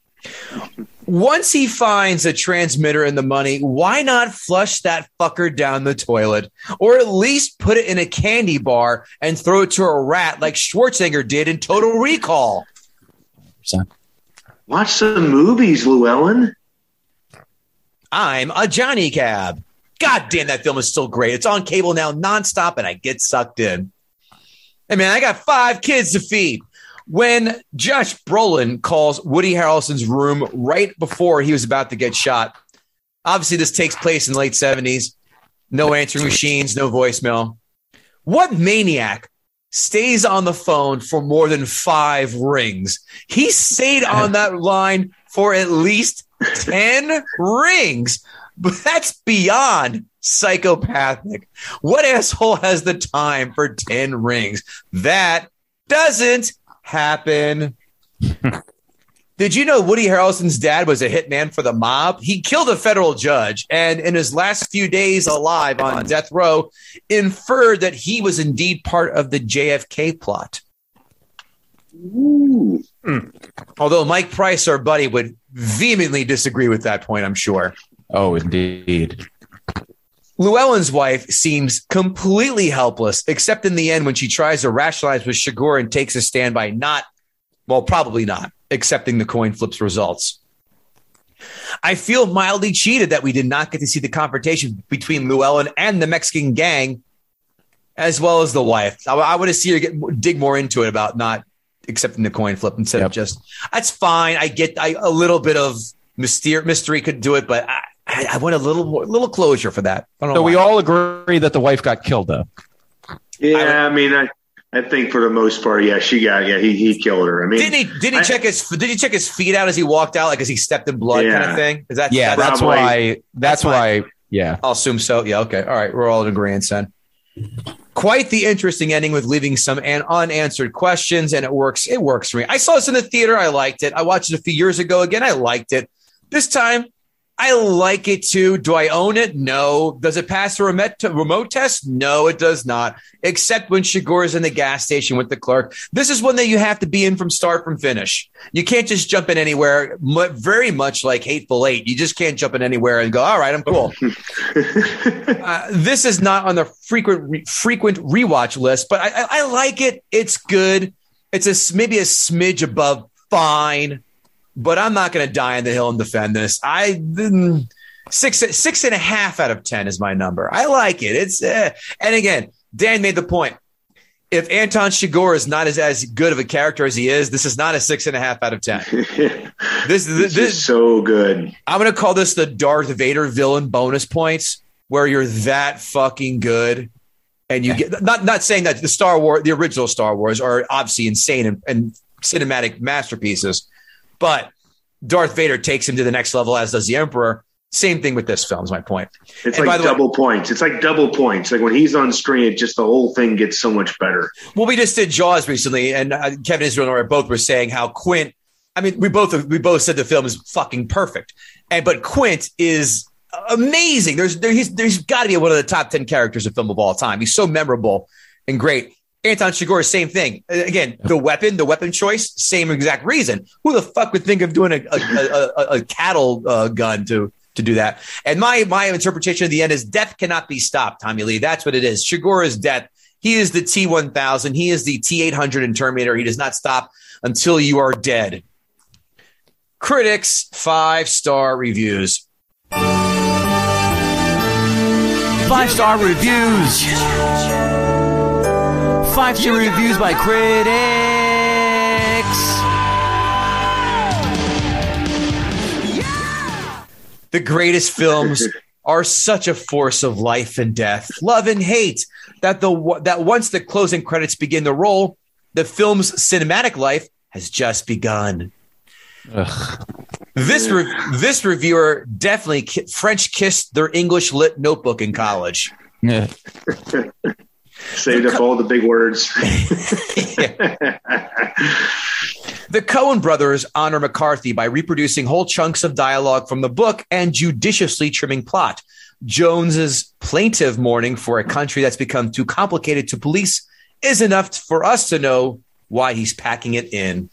Once he finds a transmitter in the money, why not flush that fucker down the toilet? Or at least put it in a candy bar and throw it to a rat like Schwarzenegger did in Total Recall. Watch some movies, Llewellyn. I'm a Johnny Cab. God damn, that film is still great. It's on cable now nonstop, and I get sucked in. Hey, man, I got 5 kids to feed. When Josh Brolin calls Woody Harrelson's room right before he was about to get shot, obviously this takes place in the late 70s. No answering machines, no voicemail. What maniac stays on the phone for more than 5 rings? He stayed on that line for at least 10 rings. But that's beyond psychopathic. What asshole has the time for 10 rings? That doesn't happen. Did you know Woody Harrelson's dad was a hitman for the mob? He killed a federal judge and in his last few days alive on death row inferred that he was indeed part of the JFK plot. Ooh. Although Mike Price, our buddy, would vehemently disagree with that point, I'm sure. Oh, indeed. Llewellyn's wife seems completely helpless, except in the end when she tries to rationalize with Shagor and takes a stand by probably not, accepting the coin flip's results. I feel mildly cheated that we did not get to see the confrontation between Llewellyn and the Mexican gang, as well as the wife. I would have seen her dig more into it about not accepting the coin flip instead of just, that's fine. I get a little bit of mystery could do it, but I want a little closure for that. So we all agree that the wife got killed, though. Yeah, I think for the most part, yeah, she got. Yeah, he killed her. I mean, did he check his feet out as he walked out, like as he stepped in blood, kind of thing? Is that probably, that's why. Yeah, I'll assume so. Yeah, okay, all right, we're all in agreement, son. Quite the interesting ending with leaving some unanswered questions, and it works. It works for me. I saw this in the theater. I liked it. I watched it a few years ago again. I liked it this time. I like it too. Do I own it? No. Does it pass the remote test? No, it does not. Except when Shagor is in the gas station with the clerk. This is one that you have to be in from start, from finish. You can't just jump in anywhere, very much like Hateful Eight. You just can't jump in anywhere and go, all right, I'm cool. This is not on the frequent rewatch list, but I like it. It's good. It's maybe a smidge above fine. But I'm not going to die on the hill and defend this. 6.5 out of 10 is my number. I like it. It's and again, Dan made the point. If Anton Chigurh is not as good of a character as he is, this is not a 6.5 out of 10. This is so good. I'm going to call this the Darth Vader villain bonus points, where you're that fucking good. And you get not saying that the original Star Wars are obviously insane and cinematic masterpieces. But Darth Vader takes him to the next level, as does the Emperor. Same thing with this film is my point. It's like double points. It's like double points. Like when he's on screen, it just the whole thing gets so much better. Well, we just did Jaws recently, and Kevin Israel and I both were saying how Quint. I mean, we both said the film is fucking perfect, but Quint is amazing. There's got to be one of the top 10 characters of film of all time. He's so memorable and great. Anton Chigurh, same thing. Again, the weapon choice, same exact reason. Who the fuck would think of doing a cattle gun to do that? And my interpretation of the end is death cannot be stopped, Tommy Lee. That's what it is. Chigurh's death. He is the T-1000. He is the T-800 in Terminator. He does not stop until you are dead. Critics, 5-star reviews. 5-star reviews. 5-star reviews by critics. Yeah! The greatest films are such a force of life and death, love and hate, that once the closing credits begin to roll, the film's cinematic life has just begun. Ugh. This reviewer definitely French kissed their English lit notebook in college. Yeah. Saved up all the big words. The Coen brothers honor McCarthy by reproducing whole chunks of dialogue from the book and judiciously trimming plot. Jones's plaintive mourning for a country that's become too complicated to police is enough for us to know why he's packing it in.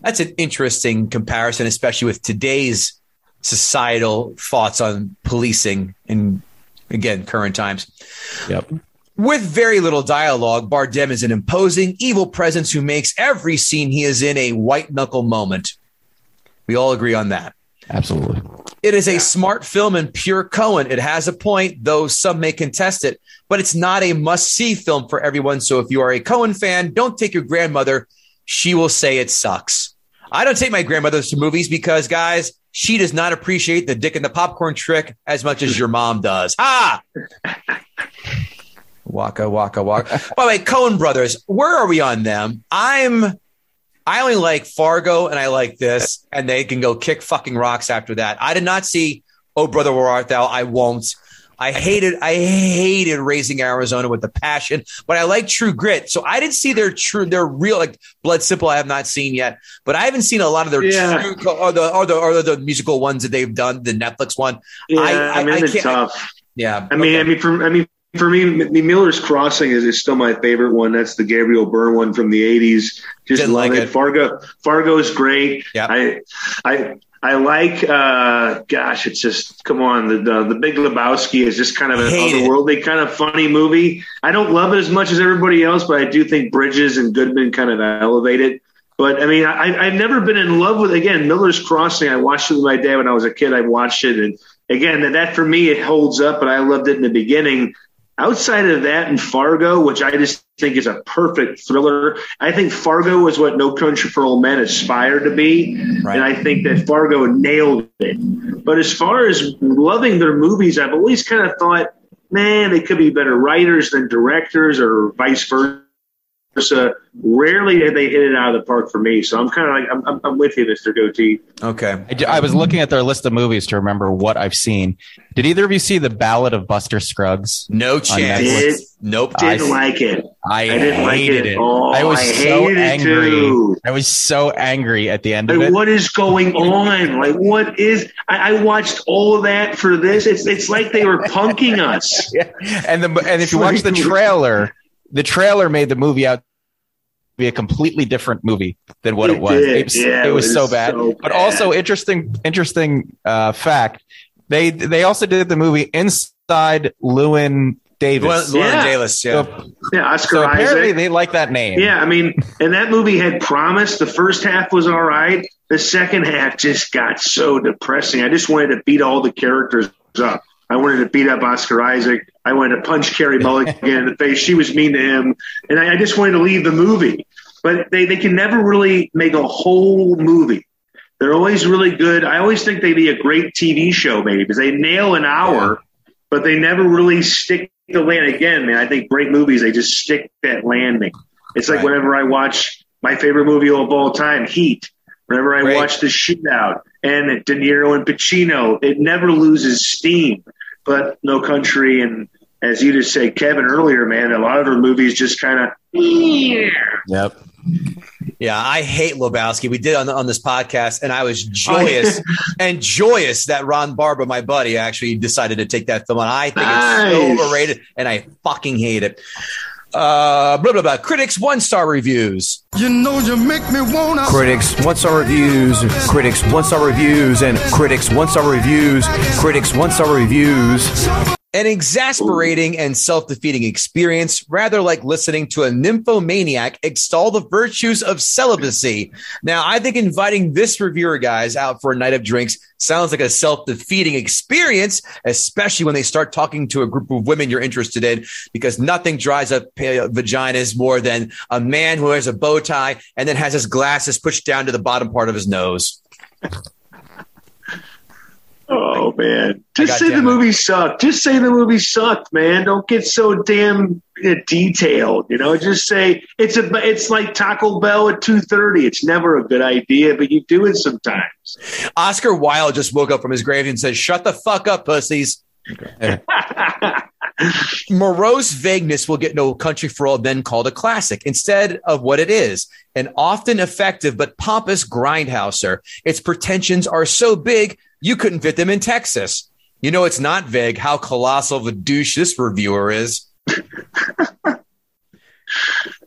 That's an interesting comparison, especially with today's societal thoughts on policing and, again, current times. Yep. With very little dialogue, Bardem is an imposing, evil presence who makes every scene he is in a white-knuckle moment. We all agree on that. Absolutely. It is a smart film and pure Coen. It has a point, though some may contest it, but it's not a must-see film for everyone. So if you are a Coen fan, don't take your grandmother. She will say it sucks. I don't take my grandmother's to movies because, guys, she does not appreciate the dick and the popcorn trick as much as your mom does. Ha! Waka, waka, waka. By the way, Coen Brothers, where are we on them? I only like Fargo and I like this, and they can go kick fucking rocks after that. I did not see Oh Brother Where Art Thou. I won't. I hated Raising Arizona with the passion, but I like True Grit. So I didn't see their real, like Blood Simple. I have not seen yet, but I haven't seen a lot of their true or the musical ones that they've done. The Netflix one. Yeah, it's tough. For me, Miller's Crossing is still my favorite one. That's the Gabriel Byrne one from the 80s. Just didn't love it. Fargo is great. Yep. I like, it's just, come on, the Big Lebowski is just kind of an otherworldly kind of funny movie. I don't love it as much as everybody else, but I do think Bridges and Goodman kind of elevate it. But, I mean, I've never been in love with, again, Miller's Crossing. I watched it with my dad when I was a kid. I watched it, and, again, that for me, it holds up, and I loved it in the beginning. Outside of that and Fargo, which I just think is a perfect thriller, I think Fargo was what No Country for Old Men aspired to be, right. And I think that Fargo nailed it. But as far as loving their movies, I've always kind of thought, man, they could be better writers than directors or vice versa. Rarely did they hit it out of the park for me, so I'm kind of like, I'm with you, Mr. Goatee. Okay. I was looking at their list of movies to remember what I've seen. Did either of you see The Ballad of Buster Scruggs? No chance. Nope. Didn't like it. I didn't like it at all. I was so angry at the end of it. What is going on? Like, what is? I watched all that for this. It's like they were punking us. Yeah. And if you watch the trailer, made the movie out to be a completely different movie than what it was. It was so bad. But also interesting fact. They also did the movie Inside Llewyn Davis. Oscar Isaac. Apparently they like that name. Yeah, I mean, and that movie had promise. The first half was all right. The second half just got so depressing. I just wanted to beat all the characters up. I wanted to beat up Oscar Isaac. I wanted to punch Carey Mulligan in the face. She was mean to him. And I just wanted to leave the movie. But they can never really make a whole movie. They're always really good. I always think they'd be a great TV show, maybe, because they nail an hour, but they never really stick the landing. Again, man, I think great movies, they just stick that landing. It's like whenever I watch my favorite movie of all time, Heat. Whenever I watch The Shootout and De Niro and Pacino, it never loses steam. But No Country, and as you just said, Kevin, earlier, man, a lot of her movies just kind of. Yep. Yeah, I hate Lebowski. We did on this podcast, and I was joyous that Ron Barber, my buddy, actually decided to take that film on. I think it's so overrated, and I fucking hate it. Blah, blah, blah. Critics, one-star reviews. You know you make me wanna... Critics, one-star reviews. Critics, one-star reviews. And critics, one-star reviews. Critics, one-star reviews. An exasperating and self-defeating experience, rather like listening to a nymphomaniac extol the virtues of celibacy. Now, I think inviting this reviewer, guys, out for a night of drinks sounds like a self-defeating experience, especially when they start talking to a group of women you're interested in, because nothing dries up vaginas more than a man who wears a bow tie and then has his glasses pushed down to the bottom part of his nose. Oh, man. Just say the movie sucked. Just say the movie sucked, man. Don't get so damn detailed, you know. Just say it's like Taco Bell at 2:30. It's never a good idea, but you do it sometimes. Oscar Wilde just woke up from his grave and said, "Shut the fuck up, pussies." Okay. Morose vagueness will get No Country for Old Men called a classic instead of what it is, an often effective but pompous grindhouser. Its pretensions are so big you couldn't fit them in Texas. You know it's not vague how colossal of a douche this reviewer is.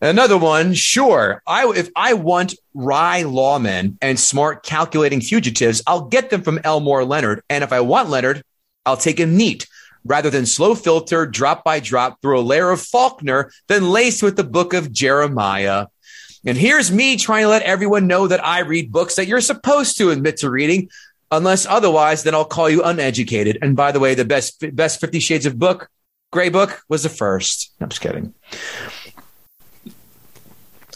Another one, sure. If I want wry lawmen and smart calculating fugitives, I'll get them from Elmore Leonard. And if I want Leonard, I'll take him neat, rather than slow filter, drop by drop, through a layer of Faulkner, then laced with the Book of Jeremiah. And here's me trying to let everyone know that I read books that you're supposed to admit to reading, unless otherwise, then I'll call you uneducated. And by the way, the best 50 Shades of book, Grey book, was the first. I'm just kidding.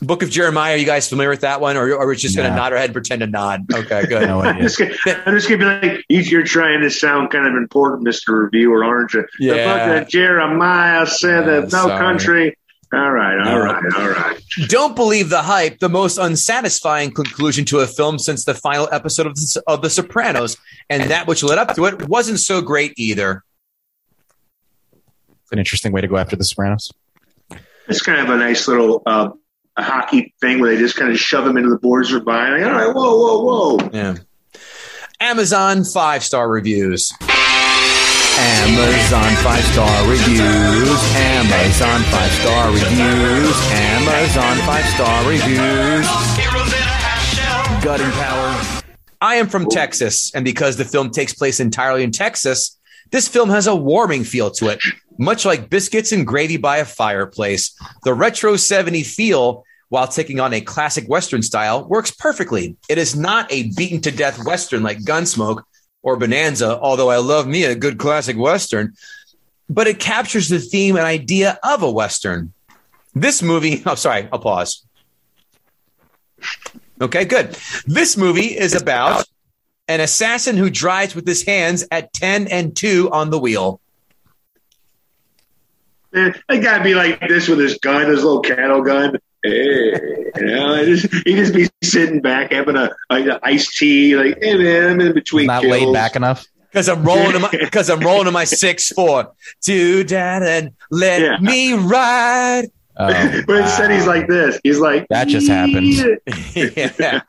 Book of Jeremiah, are you guys familiar with that one? Or are we just going to nod our head and pretend to nod? Okay, good. No, I'm just going to be like, you're trying to sound kind of important, Mr. Reviewer, aren't you? Yeah. The Book of Jeremiah said that no country. All right. Don't believe the hype, the most unsatisfying conclusion to a film since the final episode of The Sopranos. And that which led up to it wasn't so great either. An interesting way to go after The Sopranos. It's kind of a nice little... a hockey thing where they just kind of shove them into the boards or by. Like, all right, whoa. Yeah. Amazon 5-star reviews. Amazon 5-star reviews. Amazon 5-star reviews. Amazon 5-star reviews. Gutting power. I am from Texas, and because the film takes place entirely in Texas, this film has a warming feel to it, much like biscuits and gravy by a fireplace. The retro 70 feel, while taking on a classic Western style, works perfectly. It is not a beaten-to-death Western like Gunsmoke or Bonanza, although I love me a good classic Western, but it captures the theme and idea of a Western. This movie... Oh, sorry, I'll pause. Okay, good. This movie is about... an assassin who drives with his hands at 10 and 2 on the wheel. I gotta be like this with his gun, his little cattle gun. Hey, you know, he'd just be sitting back having an iced tea, like, hey man, I'm in between. I'm not kills. Laid back enough. Because I'm rolling in my 6'4". Do that and let me ride. Oh, but instead he's like this. He's like, that just happened. Yeah.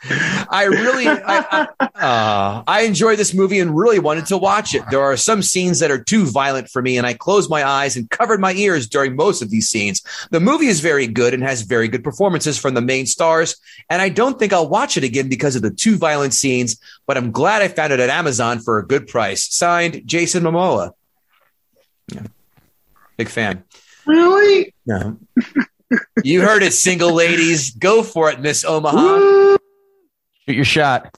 I enjoyed this movie and really wanted to watch it. There are some scenes that are too violent for me, and I closed my eyes and covered my ears during most of these scenes. The movie is very good and has very good performances from the main stars, and I don't think I'll watch it again because of the too violent scenes, but I'm glad I found it at Amazon for a good price. Signed, Jason Momoa. Yeah. Big fan. Really? No. You heard it, single ladies. Go for it, Miss Omaha. Shoot your shot.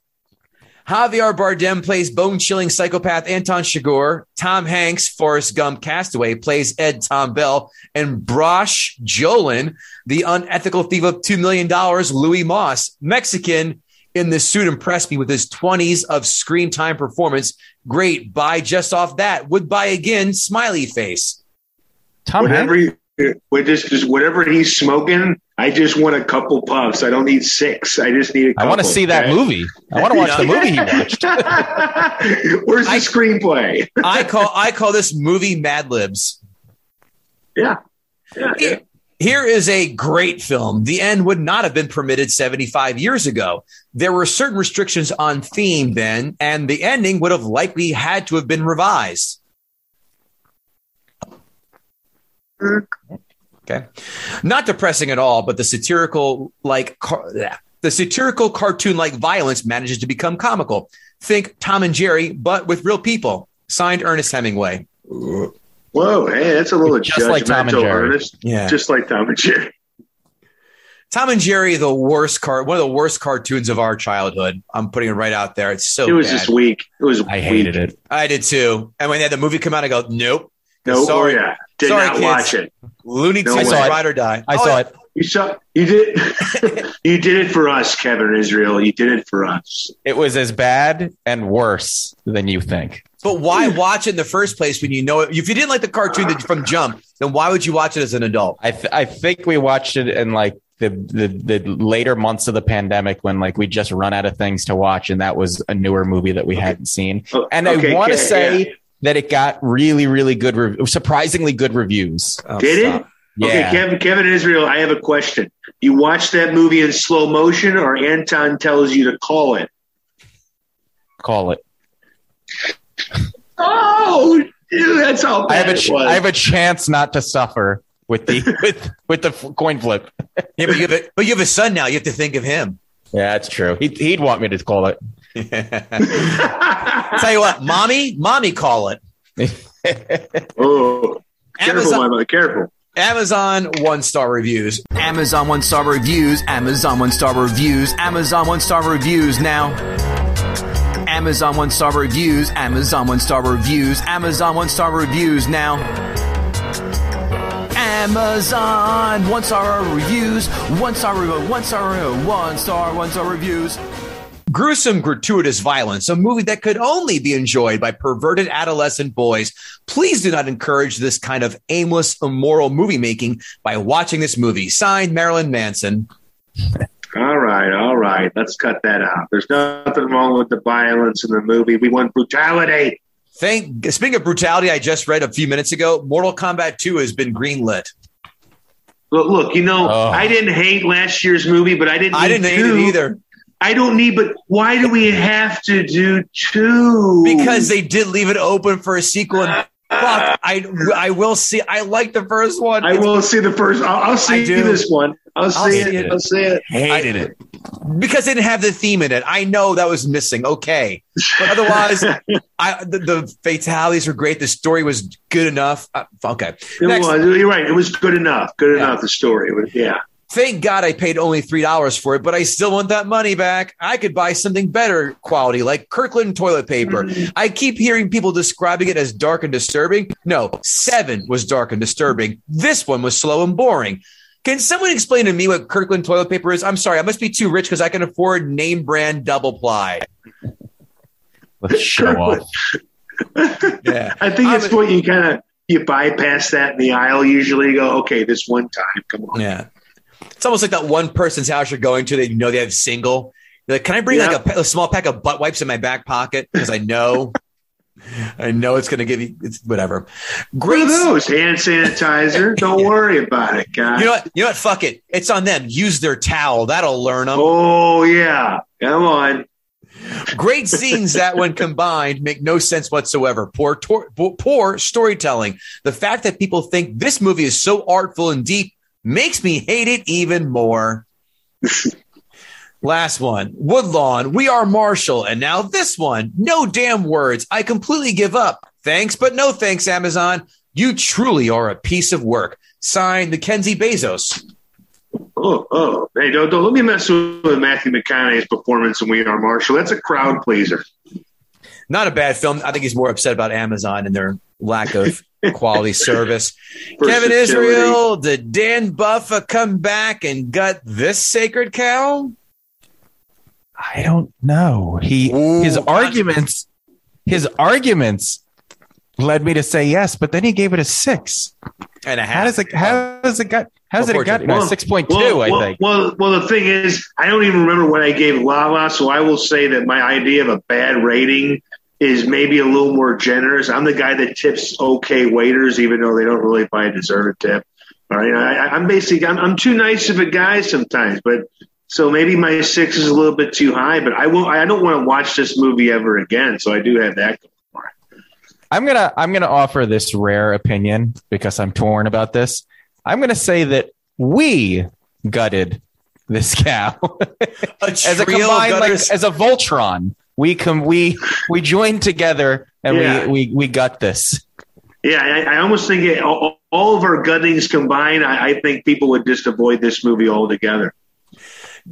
Javier Bardem plays bone-chilling psychopath Anton Chigurh. Tom Hanks, Forrest Gump castaway, plays Ed Tom Bell. And Brosh Jolin, the unethical thief of $2 million, Louis Moss, Mexican, in this suit impressed me with his 20s of screen time performance. Great. Buy just off that. Would buy again. Smiley face. Tom Hanks? Just whatever he's smoking, I just want a couple puffs. I don't need six. I just need a couple. I want to see that movie. I want to watch the movie he watched. Where's the screenplay? I call this movie Mad Libs. Yeah. Here is a great film. The end would not have been permitted 75 years ago. There were certain restrictions on theme then, and the ending would have likely had to have been revised. Okay. Not depressing at all, but the satirical cartoon-like violence manages to become comical. Think Tom and Jerry, but with real people. Signed, Ernest Hemingway. Whoa, hey, that's a little judgmental, like Tom and Jerry. Ernest. Yeah. Just like Tom and Jerry. Tom and Jerry, one of the worst cartoons of our childhood. I'm putting it right out there. It's so bad. It was just weak. I hated it. I did too. And when they had the movie come out, I go, nope. No, sorry. Oh yeah. Did not watch it. Looney Tunes, Ride or Die. I saw it. You did. You did it for us, Kevin Israel. You did it for us. It was as bad and worse than you think. But why watch it in the first place when you know it? If you didn't like the cartoon from Jump, then why would you watch it as an adult? I think we watched it in like the later months of the pandemic when like we just run out of things to watch, and that was a newer movie that we hadn't seen. And I want to say that it got really, really good, surprisingly good reviews. Did it? Yeah. Okay, Kevin Israel, I have a question. You watch that movie in slow motion, or Anton tells you to call it? Call it. Oh, dude, that's all. I have a chance not to suffer with the with the coin flip. Yeah, but you have a son now. You have to think of him. Yeah, that's true. He'd want me to call it. Tell you what, mommy, call it. Oh, careful. Amazon 1-star reviews. Amazon 1-star reviews. Amazon 1-star reviews. Amazon 1-star reviews now. Amazon 1-star reviews. Amazon 1-star reviews. Amazon 1-star reviews now. Amazon 1-star reviews. 1-star review. 1-star review. 1-star. 1-star reviews. Gruesome, gratuitous violence, a movie that could only be enjoyed by perverted adolescent boys. Please do not encourage this kind of aimless, immoral movie making by watching this movie. Signed, Marilyn Manson. All right. Let's cut that out. There's nothing wrong with the violence in the movie. We want brutality. Speaking of brutality, I just read a few minutes ago, Mortal Kombat 2 has been greenlit. Look, I didn't hate last year's movie, but I didn't hate it either. I don't need, but why do we have to do 2? Because they did leave it open for a sequel. And I will see. I like the first one. I'll see this one. I'll see it. Hated it. Because they didn't have the theme in it. I know that was missing. Okay. But otherwise, the fatalities were great. The story was good enough. Okay. Next. You're right. It was good enough. Good enough, the story. Yeah. Thank God I paid only $3 for it, but I still want that money back. I could buy something better quality, like Kirkland toilet paper. I keep hearing people describing it as dark and disturbing. No, 7 was dark and disturbing. This one was slow and boring. Can someone explain to me what Kirkland toilet paper is? I'm sorry, I must be too rich because I can afford name brand double ply. Let's show off. Yeah. I think it's what you bypass that in the aisle usually. You go, okay, this one time, come on. Yeah. It's almost like that one person's house you're going to that you know they have single. You're like, can I bring a small pack of butt wipes in my back pocket? Because I know it's going to give you whatever. Great. What are those? Hand sanitizer. Don't worry about it, guys. You know what? Fuck it. It's on them. Use their towel. That'll learn them. Oh, yeah. Come on. Great scenes that, when combined, make no sense whatsoever. Poor storytelling. The fact that people think this movie is so artful and deep makes me hate it even more. Last one, Woodlawn, We Are Marshall. And now this one, no damn words. I completely give up. Thanks, but no thanks, Amazon. You truly are a piece of work. Signed, Mackenzie Bezos. Oh. Hey, don't let me mess with Matthew McConaughey's performance in We Are Marshall. That's a crowd pleaser. Not a bad film. I think he's more upset about Amazon and their lack of quality service. Kevin Israel, did Dan Buffa come back and gut this sacred cow? I don't know. His arguments led me to say yes, but then he gave it a 6.5. How does it gut? 6.2, I think. Well, the thing is, I don't even remember what I gave Lala, so I will say that my idea of a bad rating is maybe a little more generous. I'm the guy that tips okay waiters, even though they don't really buy a dessert tip. All right, I'm too nice of a guy sometimes, but so maybe my 6 is a little bit too high. But I don't want to watch this movie ever again. So I do have that going for it. I'm gonna offer this rare opinion because I'm torn about this. I'm gonna say that we gutted this cow as a Voltron. We joined together and we gut this. Yeah, I almost think all of our guttings combined, I think people would just avoid this movie altogether.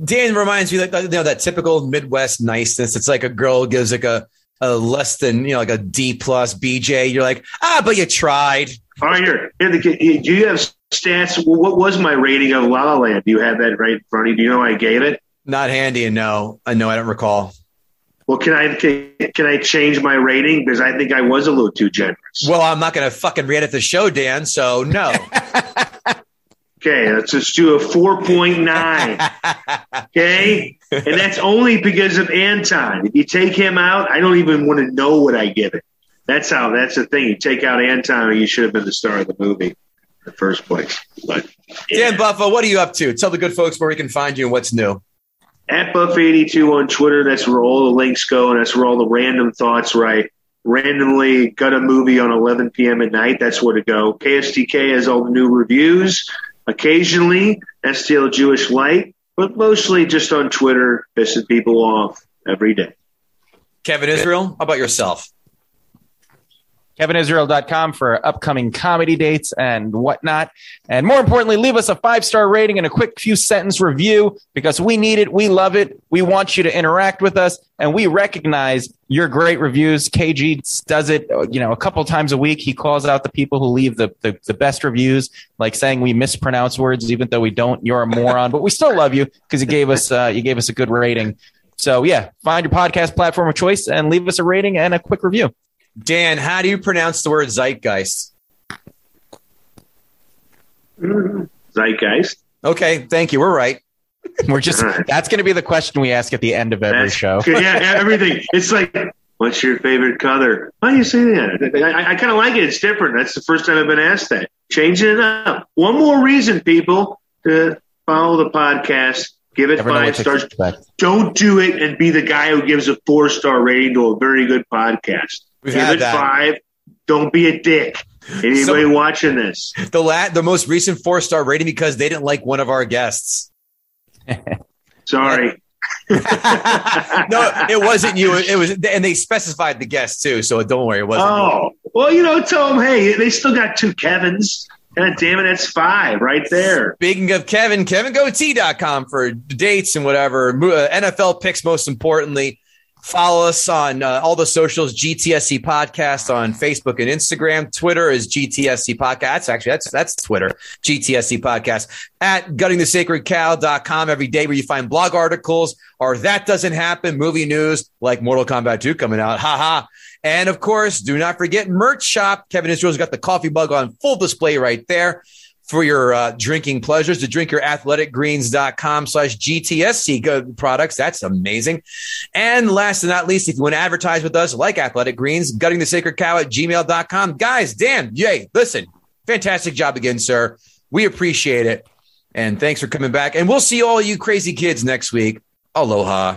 Dan reminds me that, you know, that typical Midwest niceness. It's like a girl gives like a less than, you know, like a D plus BJ. You're like, but you tried. All right, do you have stats? What was my rating of La La Land? Do you have that right in front of you? Do you know I gave it? Not handy, and no, I don't recall. Well, can I change my rating? Because I think I was a little too generous. Well, I'm not going to fucking re-edit the show, Dan, so no. Okay, let's just do a 4.9. Okay? And that's only because of Anton. If you take him out, I don't even want to know what I give it. That's the thing. You take out Anton, or you should have been the star of the movie in the first place. But yeah. Dan Buffa, what are you up to? Tell the good folks where we can find you and what's new. At Buff82 on Twitter, that's where all the links go, and that's where all the random thoughts, right? Randomly got a movie on 11 p.m. at night. That's where to go. KSTK has all the new reviews. Occasionally, STL Jewish Light, but mostly just on Twitter, pissing people off every day. Kevin Israel, how about yourself? KevinIsrael.com for upcoming comedy dates and whatnot. And more importantly, leave us a 5-star rating and a quick few sentence review because we need it. We love it. We want you to interact with us. And we recognize your great reviews. KG does it, you know, a couple times a week. He calls out the people who leave the best reviews, like saying we mispronounce words, even though we don't. You're a moron, but we still love you because you gave us a good rating. So yeah, find your podcast platform of choice and leave us a rating and a quick review. Dan, how do you pronounce the word zeitgeist? Zeitgeist. Okay, thank you. We're right. We're just right. That's going to be the question we ask at the end of every show. Yeah, everything. It's like, what's your favorite color? Why do you say that? I kind of like it. It's different. That's the first time I've been asked that. Changing it up. One more reason, people, to follow the podcast. Give it 5 stars. Don't do it and be the guy who gives a 4-star rating to a very good podcast. We've had that. 5. Don't be a dick. Anybody watching this? The most recent 4-star rating because they didn't like one of our guests. Sorry. No, it wasn't you. It was, and they specified the guest too. So don't worry, it wasn't. Oh you. Well, you know, tell them, hey, they still got 2 Kevins. God damn it, that's 5 right there. Speaking of Kevin, KevinGoatee.com for dates and whatever. NFL picks, most importantly. Follow us on all the socials, GTSC Podcast on Facebook and Instagram. Twitter is GTSC Podcast. That's Twitter, GTSC Podcast. At guttingthesacredcow.com every day where you find blog articles or That Doesn't Happen, movie news like Mortal Kombat 2 coming out. Ha-ha. And, of course, do not forget merch shop. Kevin Israel's got the coffee mug on full display right there for your drinking pleasures. To drink your athleticgreens.com/GTSC products. That's amazing. And last but not least, if you want to advertise with us like Athletic Greens, guttingthesacredcow@gmail.com. Guys, Dan, yay, listen, fantastic job again, sir. We appreciate it. And thanks for coming back. And we'll see all you crazy kids next week. Aloha.